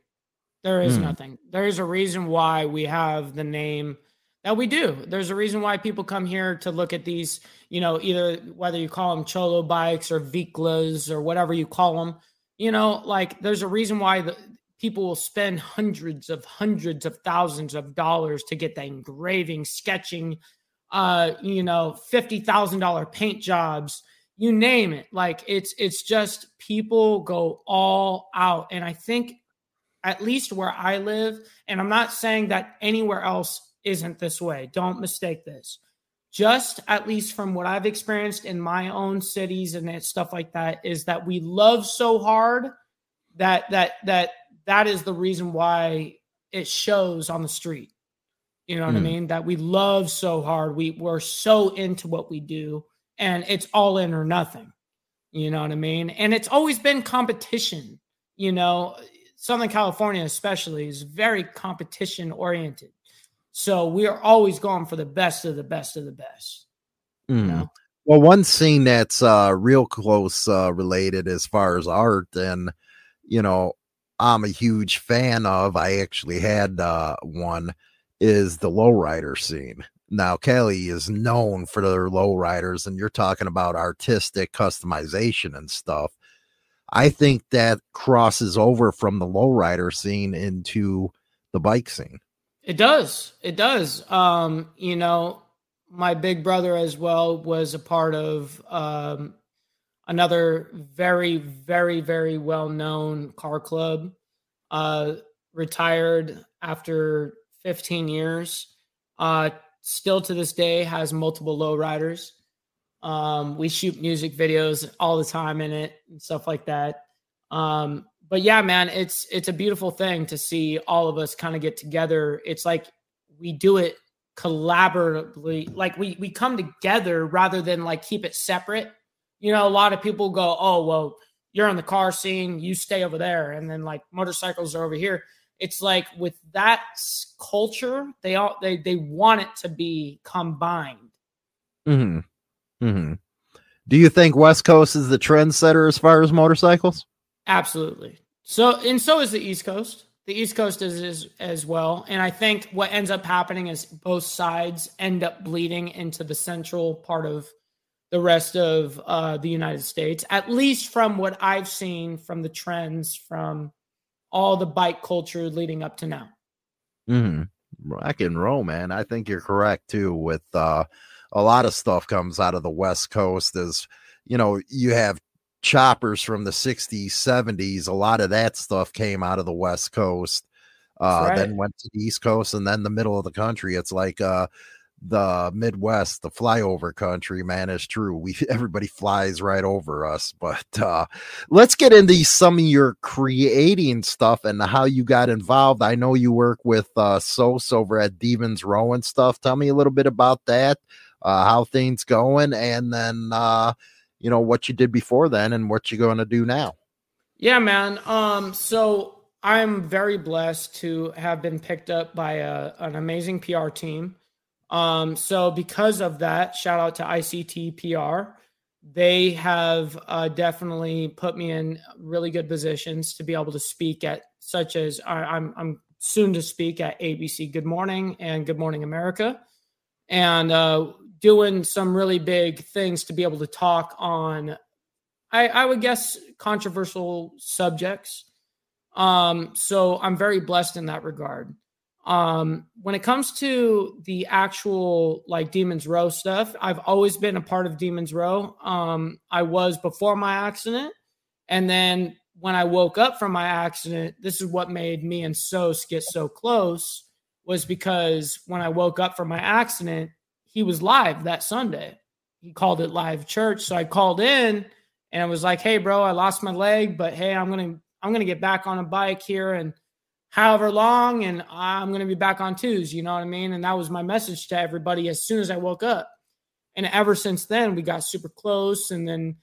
There is mm. nothing. There is a reason why we have the name that we do. There's a reason why people come here to look at these, you know, either whether you call them cholo bikes or Viklas or whatever you call them, you know, like there's a reason why the people will spend hundreds of hundreds of thousands of dollars to get the engraving, sketching, uh, you know, fifty thousand dollars paint jobs, you name it. Like it's, it's just people go all out. And I think at least where I live, and I'm not saying that anywhere else isn't this way. Don't mistake this. Just at least from what I've experienced in my own cities and stuff like that, is that we love so hard that, that, that, that is the reason why it shows on the street. You know what mm. I mean? That we love so hard. We we're so into what we do, and it's all in or nothing. You know what I mean? And it's always been competition. You know, Southern California especially is very competition oriented. So we are always going for the best of the best of the best. Mm. You know? Well, one scene that's uh, real close uh, related as far as art, and, you know, I'm a huge fan of, I actually had uh, one, is the lowrider scene. Now, Kelly is known for their lowriders, and you're talking about artistic customization and stuff. I think that crosses over from the lowrider scene into the bike scene. It does. It does. Um, you know, my big brother as well was a part of um, another very, very, very well-known car club, uh, retired after fifteen years, uh, still to this day has multiple lowriders. Um, we shoot music videos all the time in it and stuff like that. Um, but yeah, man, it's, it's a beautiful thing to see all of us kind of get together. It's like we do it collaboratively. Like we, we come together rather than like keep it separate. You know, a lot of people go, oh, well, you're in the car scene, you stay over there. And then like motorcycles are over here. It's like with that culture, they all they they want it to be combined. Mm-hmm. Mm-hmm. Do you think West Coast is the trendsetter as far as motorcycles? Absolutely. So and so is the East Coast. The East Coast is, is as well. And I think what ends up happening is both sides end up bleeding into the central part of the rest of uh, the United States, at least from what I've seen from the trends from all the bike culture leading up to now. Mm-hmm. Rock and roll, man. I think you're correct, too, with uh, a lot of stuff comes out of the West Coast. As you know, you have choppers from the sixties, seventies. A lot of that stuff came out of the West Coast, uh, right. Then went to the East Coast and then the middle of the country. It's like uh, the Midwest, the flyover country, man, is true. We everybody flies right over us. But uh, let's get into some of your creating stuff and how you got involved. I know you work with uh, Soce over at Demons Row and stuff. Tell me a little bit about that, uh, how things going, and then uh, you know, what you did before then and what you're going to do now. Yeah, man. Um, so I'm very blessed to have been picked up by a, an amazing P R team. Um, so because of that, shout out to I C T P R. They have uh, definitely put me in really good positions to be able to speak at such as I, I'm, I'm soon to speak at A B C Good Morning and Good Morning America. And, uh, doing some really big things to be able to talk on, I, I would guess, controversial subjects. Um, so I'm very blessed in that regard. Um, when it comes to the actual like Demons Row stuff, I've always been a part of Demons Row. Um, I was before my accident. And then when I woke up from my accident, this is what made me and Soce get so close, was because when I woke up from my accident, he was live that Sunday. He called it live church. So I called in and I was like, hey, bro, I lost my leg, but hey, I'm going to, I'm going to get back on a bike here and however long, and I'm going to be back on twos. You know what I mean? And that was my message to everybody as soon as I woke up. And ever since then we got super close. And then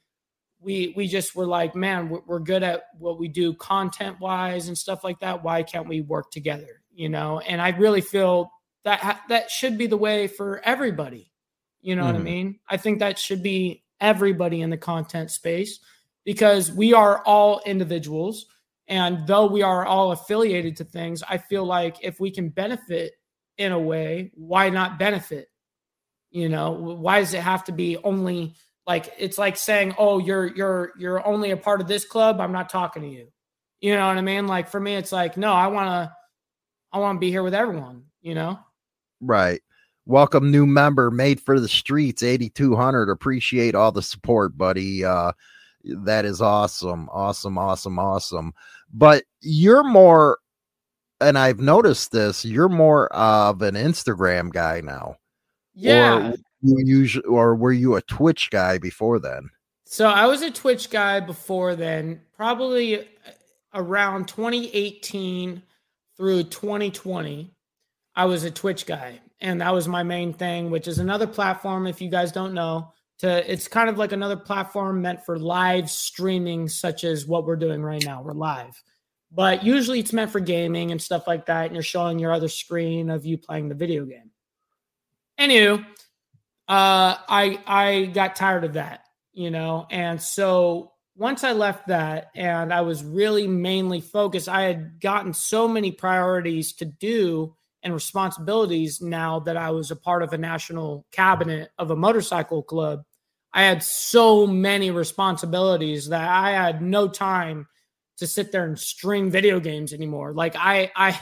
we, we just were like, man, we're good at what we do content wise and stuff like that. Why can't we work together? You know? And I really feel That that should be the way for everybody. You know mm-hmm. what I mean? I think that should be everybody in the content space, because we are all individuals. And though we are all affiliated to things, I feel like if we can benefit in a way, why not benefit? You know, why does it have to be only like, it's like saying, oh, you're, you're, you're only a part of this club. I'm not talking to you. You know what I mean? Like for me, it's like, no, I want to, I want to be here with everyone, you know? Right. Welcome, new member, made for the streets, eighty-two hundred. Appreciate all the support, buddy. Uh, that is awesome. Awesome. Awesome. Awesome. But you're more, and I've noticed this, you're more of an Instagram guy now. Yeah. Or you usually, or were you a Twitch guy before then? So I was a Twitch guy before then, probably around twenty eighteen through twenty twenty. I was a Twitch guy, and that was my main thing, which is another platform, if you guys don't know, to it's kind of like another platform meant for live streaming, such as what we're doing right now. We're live, but usually it's meant for gaming and stuff like that, and you're showing your other screen of you playing the video game. Anywho, uh, I I got tired of that, you know, and so once I left that and I was really mainly focused, I had gotten so many priorities to do and responsibilities now that I was a part of a national cabinet of a motorcycle club. I had so many responsibilities that I had no time to sit there and stream video games anymore. Like I, I,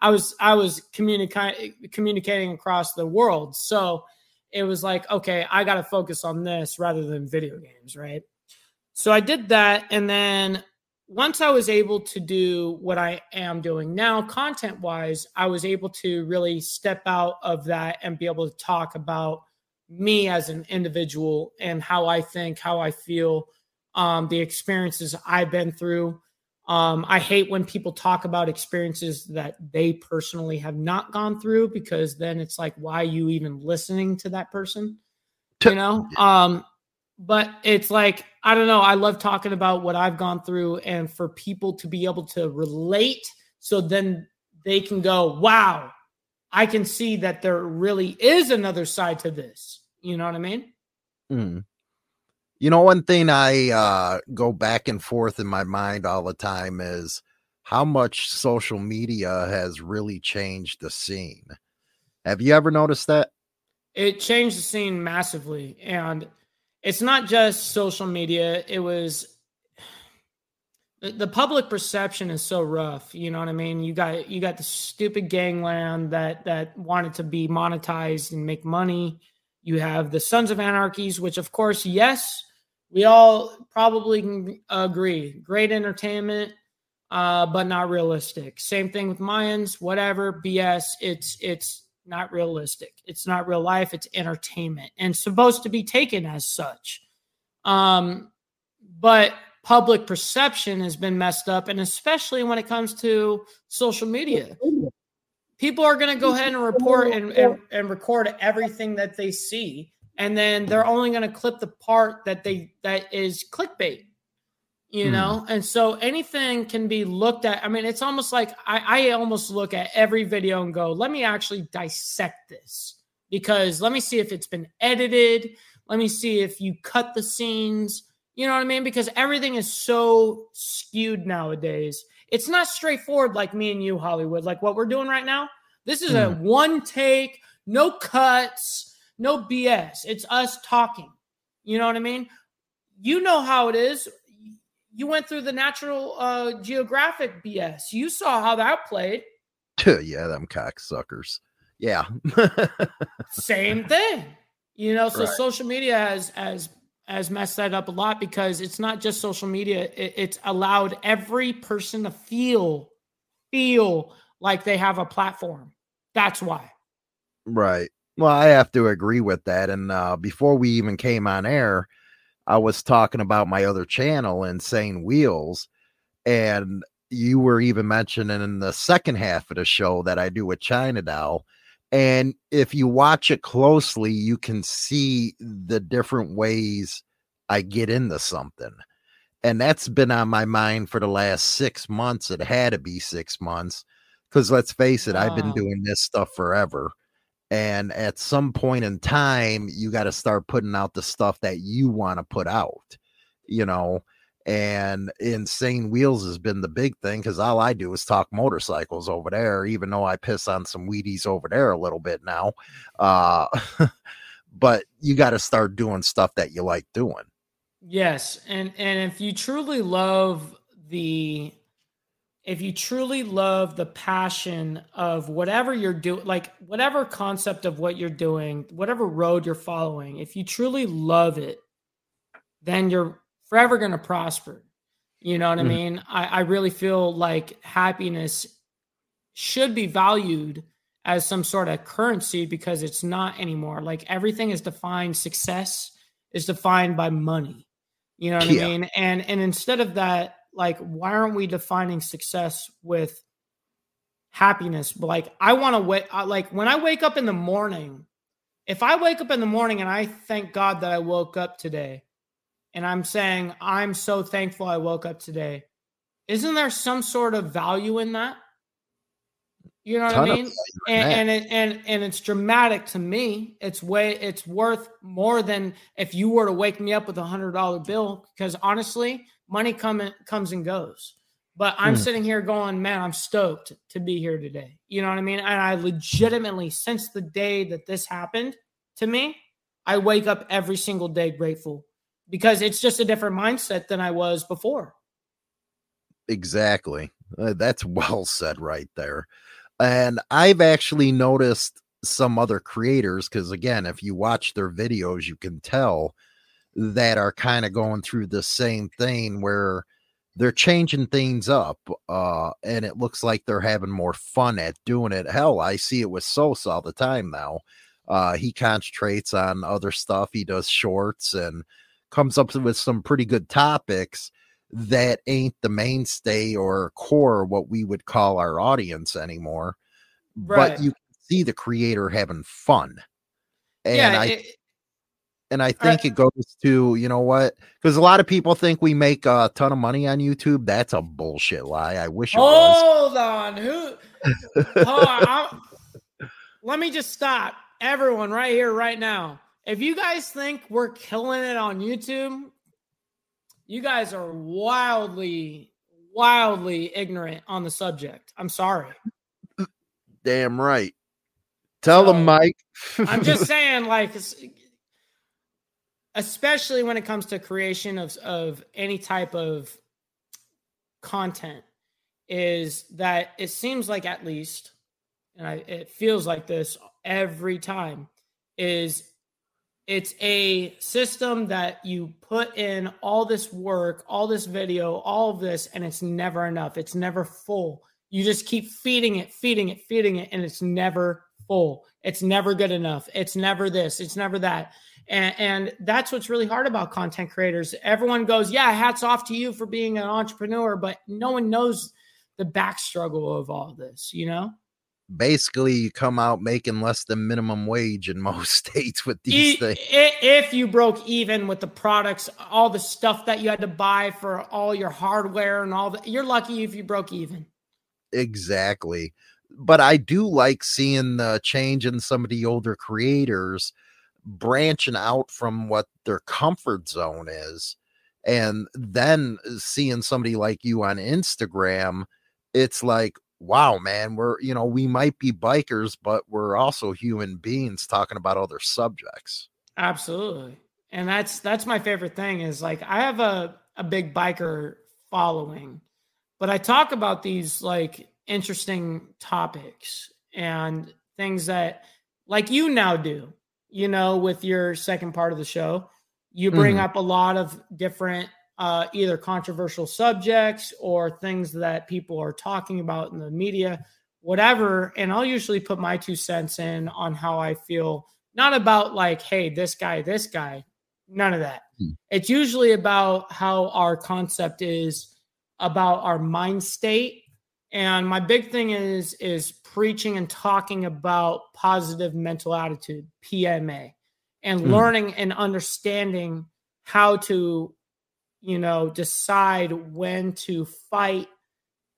I was, I was communicating, communicating across the world. So it was like, okay, I got to focus on this rather than video games. Right. So I did that. And then once I was able to do what I am doing now, content-wise, I was able to really step out of that and be able to talk about me as an individual and how I think, how I feel, um, the experiences I've been through. Um, I hate when people talk about experiences that they personally have not gone through, because then it's like, why are you even listening to that person? You know? Um, but it's like, I don't know. I love talking about what I've gone through and for people to be able to relate. So then they can go, wow, I can see that there really is another side to this. You know what I mean? Mm. You know, one thing I uh, go back and forth in my mind all the time is how much social media has really changed the scene. Have you ever noticed that? It changed the scene massively. And it's not just social media. It was the public perception is so rough. You know what I mean? You got, you got the stupid gangland that, that wanted to be monetized and make money. You have the Sons of Anarchies, which of course, yes, we all probably can agree. Great entertainment, uh, but not realistic. Same thing with Mayans, whatever, B S. It's, it's, not realistic. It's not real life. It's entertainment and supposed to be taken as such. Um, but public perception has been messed up. And especially when it comes to social media, people are going to go ahead and report and, and, and record everything that they see. And then they're only going to clip the part that they, that is clickbait, you hmm. know? And so anything can be looked at. I mean, it's almost like I, I almost look at every video and go, let me actually dissect this, because let me see if it's been edited. Let me see if you cut the scenes, you know what I mean? Because everything is so skewed nowadays. It's not straightforward. Like me and you, Hollywood, like what we're doing right now. This is hmm. a one take, no cuts, no B S. It's us talking. You know what I mean? You know how it is. You went through the Natural uh, Geographic B S. You saw how that played. Yeah, them cocksuckers. Yeah. Same thing. You know, so right. Social media has, has, has messed that up a lot, because it's not just social media. It, it's allowed every person to feel, feel like they have a platform. That's why. Right. Well, I have to agree with that. And uh, before we even came on air, I was talking about my other channel, Insane Wheels, and you were even mentioning in the second half of the show that I do with Chinatown. And if you watch it closely, you can see the different ways I get into something. And that's been on my mind for the last six months. It had to be six months because let's face it, wow. I've been doing this stuff forever. And at some point in time, you got to start putting out the stuff that you want to put out, you know, and Insane Wheels has been the big thing because all I do is talk motorcycles over there, even though I piss on some Wheaties over there a little bit now. Uh, but you got to start doing stuff that you like doing. Yes. And, and if you truly love the... If you truly love the passion of whatever you're doing, like whatever concept of what you're doing, whatever road you're following, if you truly love it, then you're forever going to prosper. You know what mm. I mean? I, I really feel like happiness should be valued as some sort of currency because it's not anymore. Like everything is defined. Success is defined by money. You know what yeah. I mean? And, and instead of that, like, why aren't we defining success with happiness? But like, I want to wait. I, like when I wake up in the morning, if I wake up in the morning and I thank God that I woke up today and I'm saying, I'm so thankful I woke up today. Isn't there some sort of value in that? You know what I mean? And, and, it, and, and it's dramatic to me. It's way, it's worth more than if you were to wake me up with a hundred dollar bill, because honestly, money come, comes and goes, but I'm mm. sitting here going, man, I'm stoked to be here today. You know what I mean? And I legitimately, since the day that this happened to me, I wake up every single day grateful because it's just a different mindset than I was before. Exactly. Uh, that's well said right there. And I've actually noticed some other creators, because again, if you watch their videos, you can tell that are kind of going through the same thing where they're changing things up uh and it looks like they're having more fun at doing it. Hell, I see it with Soce all the time now. Uh he concentrates on other stuff. He does shorts and comes up with some pretty good topics that ain't the mainstay or core what we would call our audience anymore. Right. But you can see the creator having fun. And yeah, I it- And I think uh, it goes to, you know what? Because a lot of people think we make a ton of money on YouTube. That's a bullshit lie. I wish it hold was. Hold on. Who? Hold on. I'll, let me just stop. Everyone right here, right now. If you guys think we're killing it on YouTube, you guys are wildly, wildly ignorant on the subject. I'm sorry. Damn right. Tell so, them, Mike. I'm just saying, like, especially when it comes to creation of, of any type of content, is that it seems like, at least, and I, it feels like this every time, is it's a system that you put in all this work, all this video, all of this, and it's never enough. It's never full. You just keep feeding it, feeding it, feeding it, and it's never full. It's never good enough. It's never this. It's never that. And, and that's what's really hard about content creators. Everyone goes, yeah, hats off to you for being an entrepreneur, but no one knows the back struggle of all this, you know? Basically, you come out making less than minimum wage in most states with these e- things. If you broke even with the products, all the stuff that you had to buy for all your hardware and all that, you're lucky if you broke even. Exactly. But I do like seeing the change in some of the older creators branching out from what their comfort zone is. And then seeing somebody like you on Instagram, it's like, wow, man, we're, you know, we might be bikers, but we're also human beings talking about other subjects. Absolutely. And that's, that's my favorite thing is, like, I have a, a big biker following, but I talk about these, like, interesting topics and things that, like, you now do, you know, with your second part of the show, you bring mm-hmm. up a lot of different Uh, either controversial subjects or things that people are talking about in the media, whatever. And I'll usually put my two cents in on how I feel, not about like, hey, this guy, this guy, none of that. Mm. It's usually about how our concept is, about our mind state. And my big thing is, is preaching and talking about positive mental attitude, P M A, and mm. learning and understanding how to, you know, decide when to fight,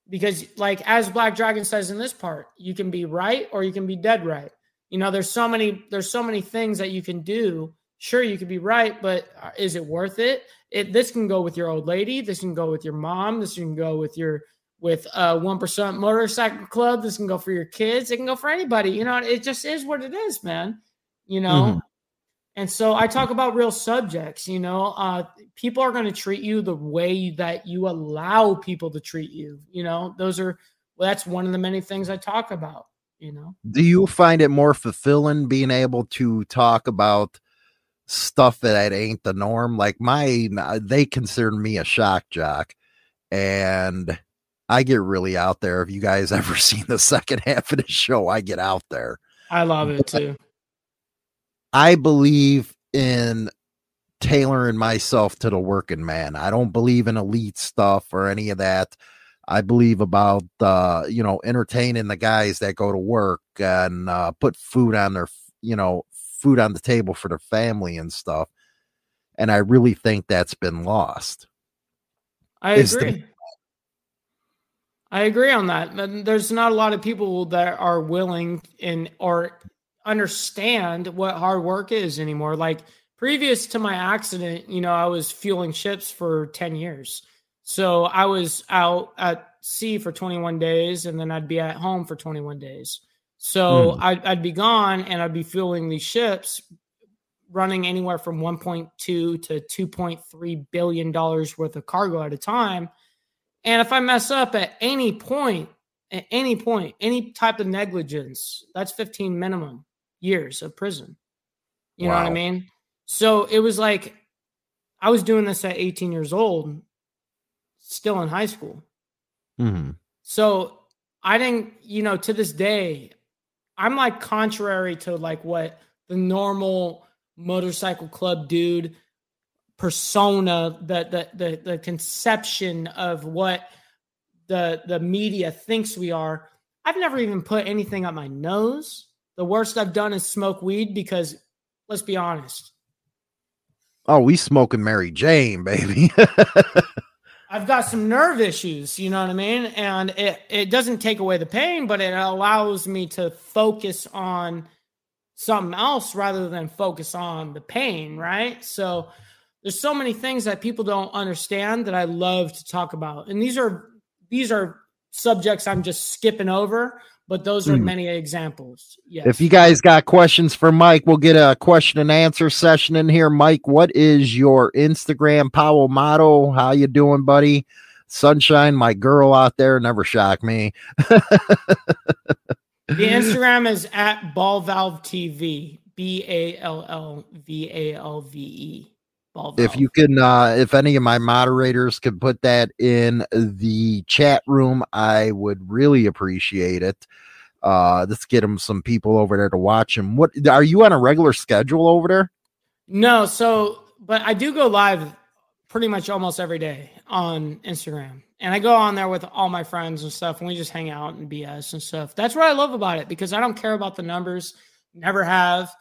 because, like, as Black Dragon says in this part, you can be right or you can be dead right. You know, there's so many, there's so many things that you can do. Sure, you could be right, but is it worth it? It, this can go with your old lady. This can go with your mom. This can go with your, with uh one percent Motorcycle Club. This can go for your kids. It can go for anybody. You know, it just is what it is, man. You know, mm-hmm. And so I talk about real subjects, you know, uh, people are going to treat you the way that you allow people to treat you. You know, those are, well, that's one of the many things I talk about, you know. Do you find it more fulfilling being able to talk about stuff that ain't the norm? Like my, they consider me a shock jock and I get really out there. If you guys ever seen the second half of the show, I get out there. I love it but, too. I believe in tailoring myself to the working man. I don't believe in elite stuff or any of that. I believe about, uh, you know, entertaining the guys that go to work and uh, put food on their, you know, food on the table for their family and stuff. And I really think that's been lost. I Is agree. The- I agree on that. There's not a lot of people that are willing and are understand what hard work is anymore. Like previous to my accident, you know, I was fueling ships for ten years. So I was out at sea for twenty-one days and then I'd be at home for twenty-one days. So mm. I'd, I'd be gone and I'd be fueling these ships running anywhere from one point two to two point three billion dollars worth of cargo at a time. And if I mess up at any point, at any point, any type of negligence, that's fifteen minimum. Years of prison. You wow. know what I mean? So it was like, I was doing this at eighteen years old, still in high school. Mm-hmm. So I didn't, you know, to this day, I'm like contrary to like what the normal motorcycle club dude persona, the, the, the, the conception of what the, the media thinks we are. I've never even put anything on my nose. The worst I've done is smoke weed because, let's be honest. Oh, we smoking Mary Jane, baby. I've got some nerve issues, you know what I mean? And it, it doesn't take away the pain, but it allows me to focus on something else rather than focus on the pain, right? So there's so many things that people don't understand that I love to talk about. And these are these are subjects I'm just skipping over, but those are mm. many examples. Yes. If you guys got questions for Mike, we'll get a question and answer session in here. Mike, what is your Instagram power motto? How you doing, buddy? Sunshine, my girl out there, never shock me. The Instagram is at Ball Valve T V, B A L L V A L V E. If you can, uh, if any of my moderators could put that in the chat room, I would really appreciate it. Uh, let's get them some people over there to watch them. What are you on a regular schedule over there? No, so but I do go live pretty much almost every day on Instagram, and I go on there with all my friends and stuff, and we just hang out and B S and stuff. That's what I love about it, because I don't care about the numbers, never have.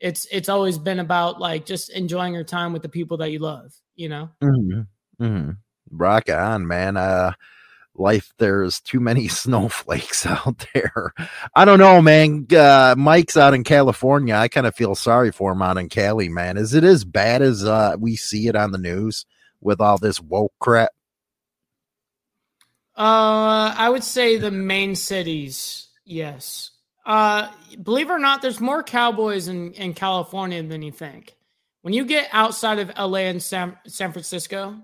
It's it's always been about like just enjoying your time with the people that you love, you know. Mm-hmm. Mm-hmm. Rock on, man. Uh, life, there's too many snowflakes out there. I don't know, man. Uh, Mike's out in California. I kind of feel sorry for him out in Cali, man. Is it as bad as uh, we see it on the news with all this woke crap? Uh, I would say the main cities, yes. Uh, believe it or not, there's more cowboys in, in California than you think. When you get outside of L A and San, San Francisco,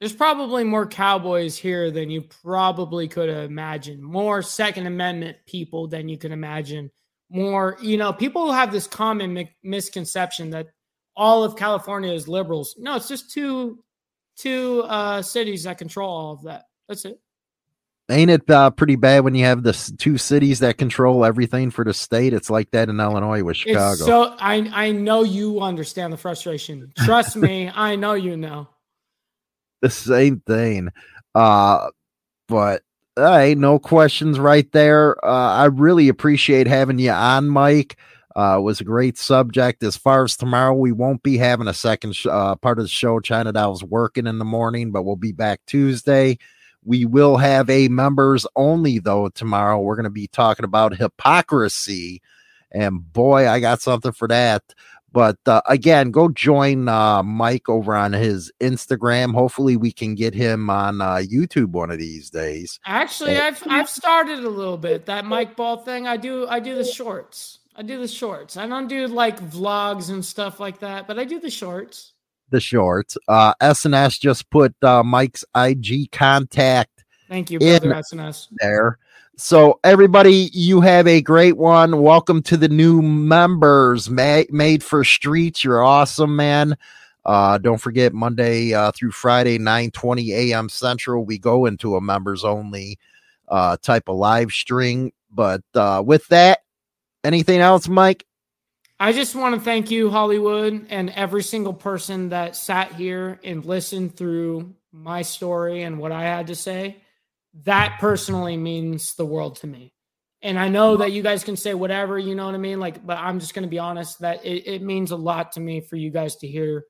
there's probably more cowboys here than you probably could have imagined. More Second Amendment people than you can imagine. More, you know, people have this common mi- misconception that all of California is liberals. No, it's just two, two uh, cities that control all of that. That's it. Ain't it uh, pretty bad when you have the two cities that control everything for the state? It's like that in Illinois with Chicago. It's so I I know you understand the frustration. Trust me, I know you know. The same thing. Uh, but hey, no questions right there. Uh, I really appreciate having you on, Mike. Uh, it was a great subject. As far as tomorrow, we won't be having a second sh- uh, part of the show. Chinatown's working in the morning, but we'll be back Tuesday. We will have a members only, though, tomorrow. We're going to be talking about hypocrisy. And, boy, I got something for that. But, uh, again, go join uh, Mike over on his Instagram. Hopefully we can get him on uh, YouTube one of these days. Actually, and- I've I've started a little bit. That Mike Ball thing, I do, I do the shorts. I do the shorts. I don't do, like, vlogs and stuff like that, but I do the shorts. The shorts. Uh, S N S just put uh, Mike's I G contact. Thank you, brother, S N S. There. So everybody, you have a great one. Welcome to the new members, ma- made for streets. You're awesome, man. Uh, don't forget Monday uh, through Friday, nine twenty a.m. Central. We go into a members only uh, type of live stream. But uh, with that, anything else, Mike? I just want to thank you, Hollywood, and every single person that sat here and listened through my story and what I had to say. That personally means the world to me. And I know that you guys can say whatever, you know what I mean? Like, but I'm just going to be honest that it, it means a lot to me for you guys to hear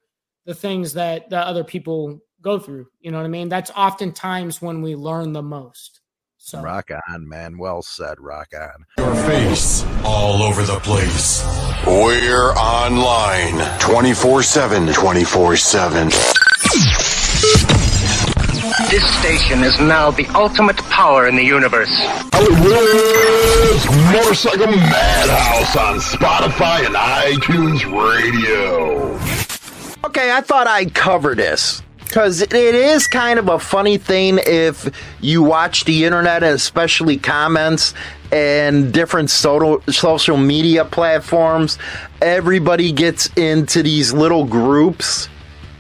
the things that the other people go through. You know what I mean? That's oftentimes when we learn the most. So. Rock on, man. Well said, rock on. Your face all over the place. We're online twenty-four seven. twenty-four seven. This station is now the ultimate power in the universe. Hollywood's Motorcycle Madhouse on Spotify and iTunes Radio. Okay, I thought I'd cover this. Because it is kind of a funny thing if you watch the internet, and especially comments and different so- social media platforms. Everybody gets into these little groups.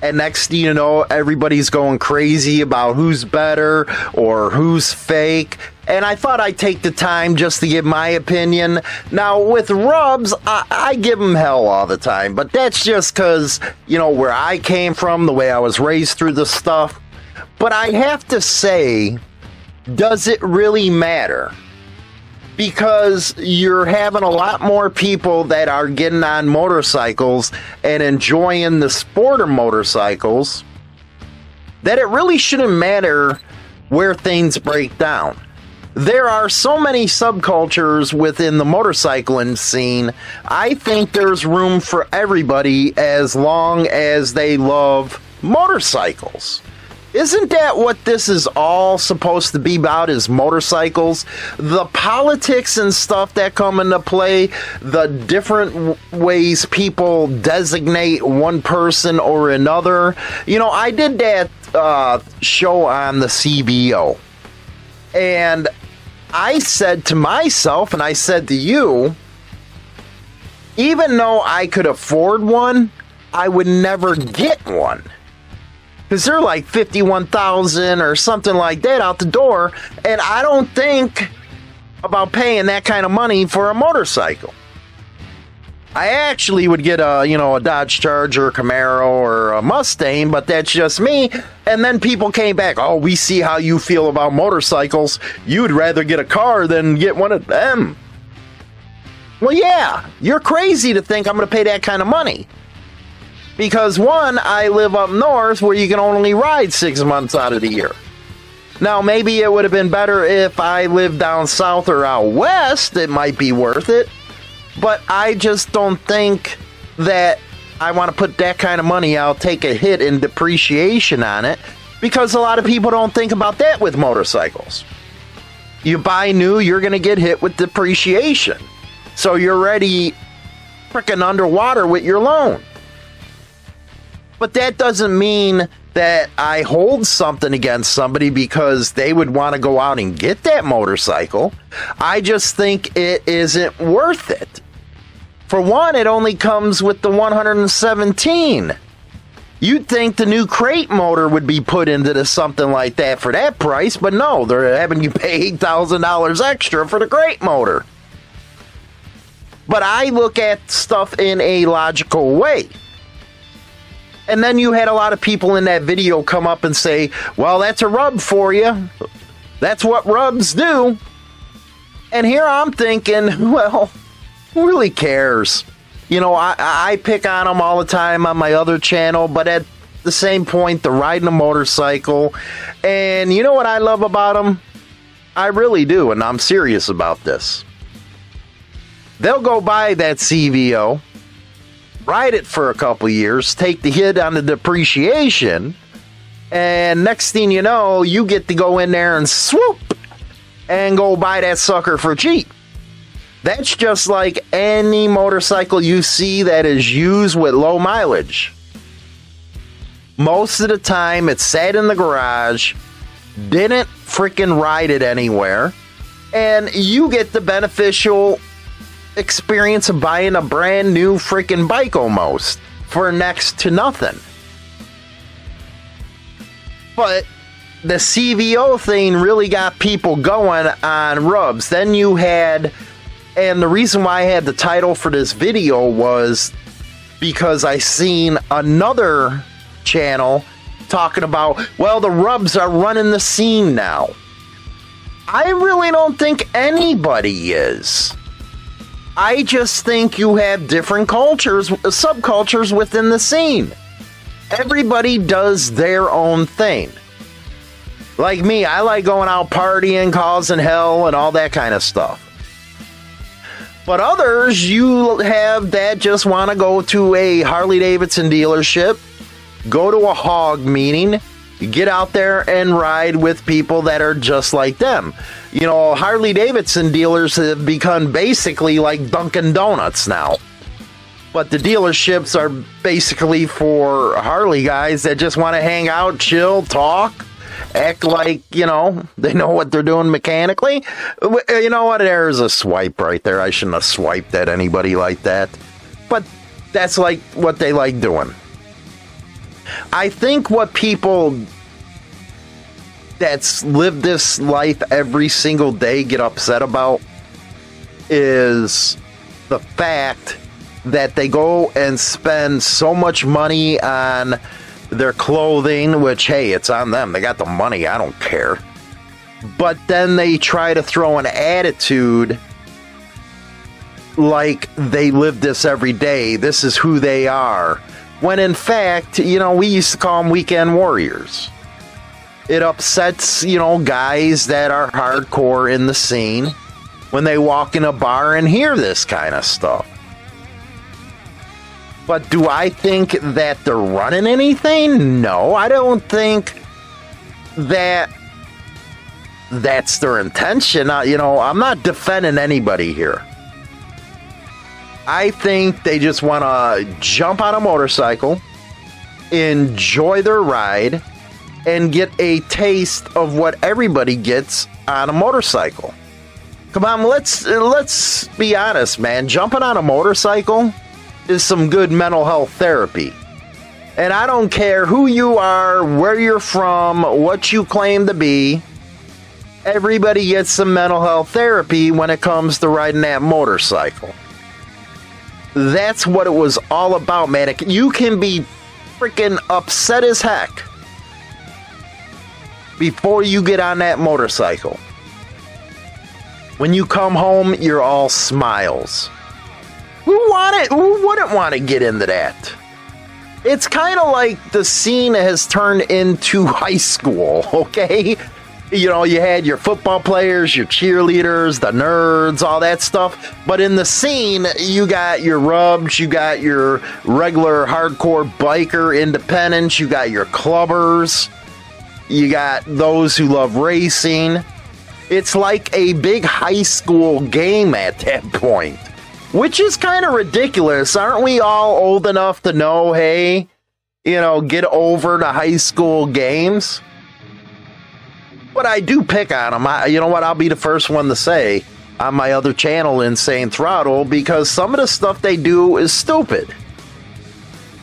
And next thing you know, everybody's going crazy about who's better or who's fake. And I thought I'd take the time just to give my opinion. Now, with Rubs, I, I give them hell all the time. But that's just because, you know, where I came from, the way I was raised through this stuff. But I have to say, does it really matter? Because you're having a lot more people that are getting on motorcycles and enjoying the sport of motorcycles, that it really shouldn't matter where things break down. There are so many subcultures within the motorcycling scene. I think there's room for everybody as long as they love motorcycles. Isn't that what this is all supposed to be about, is motorcycles? The politics and stuff that come into play, the different w- ways people designate one person or another. You know, I did that uh, show on the C B O, and I said to myself, and I said to you, even though I could afford one, I would never get one. Because they're like fifty-one thousand dollars or something like that out the door. And I don't think about paying that kind of money for a motorcycle. I actually would get a, you know, a Dodge Charger, Camaro, or a Mustang, but that's just me. And then people came back, oh, we see how you feel about motorcycles. You'd rather get a car than get one of them. Well, yeah, you're crazy to think I'm going to pay that kind of money. Because, one, I live up north where you can only ride six months out of the year. Now, maybe it would have been better if I lived down south or out west. It might be worth it. But I just don't think that I want to put that kind of money out, take a hit in depreciation on it. Because a lot of people don't think about that with motorcycles. You buy new, you're going to get hit with depreciation. So you're already frickin' underwater with your loan. But that doesn't mean that I hold something against somebody because they would want to go out and get that motorcycle. I just think it isn't worth it. For one, it only comes with the one seventeen. You'd think the new crate motor would be put into this, something like that for that price, but no, they're having you pay eight thousand dollars extra for the crate motor. But I look at stuff in a logical way. And then you had a lot of people in that video come up and say, well, that's a rub for you. That's what rubs do. And here I'm thinking, well, who really cares? You know, I, I pick on them all the time on my other channel, but at the same point, they're riding a motorcycle. And you know what I love about them? I really do, and I'm serious about this. They'll go buy that C V O. Ride it for a couple years, take the hit on the depreciation, and next thing you know, you get to go in there and swoop and go buy that sucker for cheap. That's just like any motorcycle you see that is used with low mileage. Most of the time, it sat in the garage, didn't freaking ride it anywhere, and you get the beneficial experience of buying a brand new freaking bike almost for next to nothing. But the C V O thing really got people going on rubs. Then you had, and the reason why I had the title for this video was because I seen another channel talking about, well, the rubs are running the scene now. I really don't think anybody is. I just think you have different cultures, subcultures within the scene. Everybody does their own thing. Like me, I like going out partying, causing hell, and all that kind of stuff. But others, you have that just want to go to a Harley-Davidson dealership, go to a hog meeting, get out there and ride with people that are just like them. You know, Harley-Davidson dealers have become basically like Dunkin' Donuts now. But the dealerships are basically for Harley guys that just want to hang out, chill, talk, act like, you know, they know what they're doing mechanically. You know what? There's a swipe right there. I shouldn't have swiped at anybody like that. But that's like what they like doing. I think what people that's lived this life every single day get upset about is the fact that they go and spend so much money on their clothing, which, hey, it's on them. They got the money. I don't care. But then they try to throw an attitude like they live this every day. This is who they are. When in fact, you know, we used to call them weekend warriors. It upsets, you know, guys that are hardcore in the scene when they walk in a bar and hear this kind of stuff. But do I think that they're running anything? No, I don't think that that's their intention. I, you know, I'm not defending anybody here. I think they just want to jump on a motorcycle, enjoy their ride, and get a taste of what everybody gets on a motorcycle. Come on, let's let's be honest, man. Jumping on a motorcycle is some good mental health therapy. And I don't care who you are, where you're from, what you claim to be. Everybody gets some mental health therapy when it comes to riding that motorcycle. That's what it was all about, man. It, you can be freaking upset as heck before you get on that motorcycle. When you come home, you're all smiles. Who want it? Who wouldn't want to get into that? It's kind of like the scene has turned into high school, okay? You know, you had your football players, your cheerleaders, the nerds, all that stuff. But in the scene, you got your rubs, you got your regular hardcore biker independents, you got your clubbers, you got those who love racing. It's like a big high school game at that point, which is kind of ridiculous. Aren't we all old enough to know, hey, you know, get over to high school games? But I do pick on them. I, you know what? I'll be the first one to say on my other channel, Insane Throttle, because some of the stuff they do is stupid.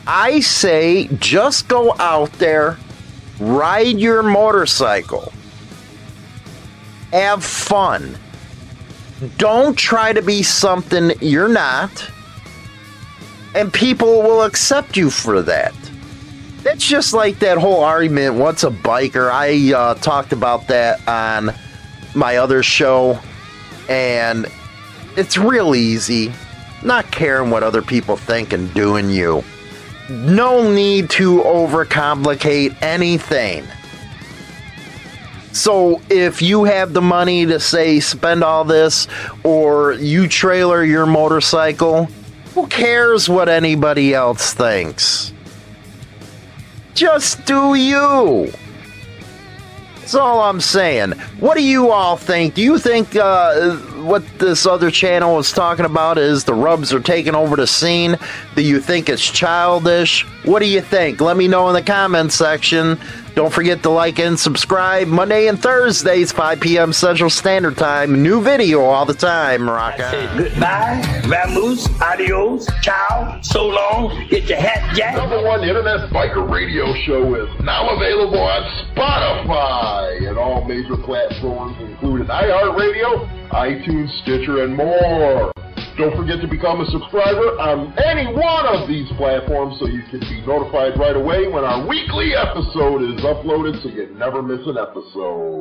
I say just go out there, ride your motorcycle, have fun. Don't try to be something you're not, and people will accept you for that. That's just like that whole argument, what's a biker? I uh, talked about that on my other show, and it's real easy. Not caring what other people think and doing you. No need to overcomplicate anything. So if you have the money to, say, spend all this, or you trailer your motorcycle, who cares what anybody else thinks? Just do you. That's all I'm saying. What do you all think? Do you think uh, what this other channel is talking about is the rubs are taking over the scene? Do you think it's childish? What do you think? Let me know in the comment section. Don't forget to like and subscribe. Monday and Thursdays, five p m Central Standard Time. New video all the time. Rock on. I say goodbye, vamoose, adios, ciao, so long, get your hat jacked. Number one internet biker radio show is now available on Spotify and all major platforms, including iHeartRadio, iTunes, Stitcher, and more. Don't forget to become a subscriber on any one of these platforms so you can be notified right away when our weekly episode is uploaded so you never miss an episode.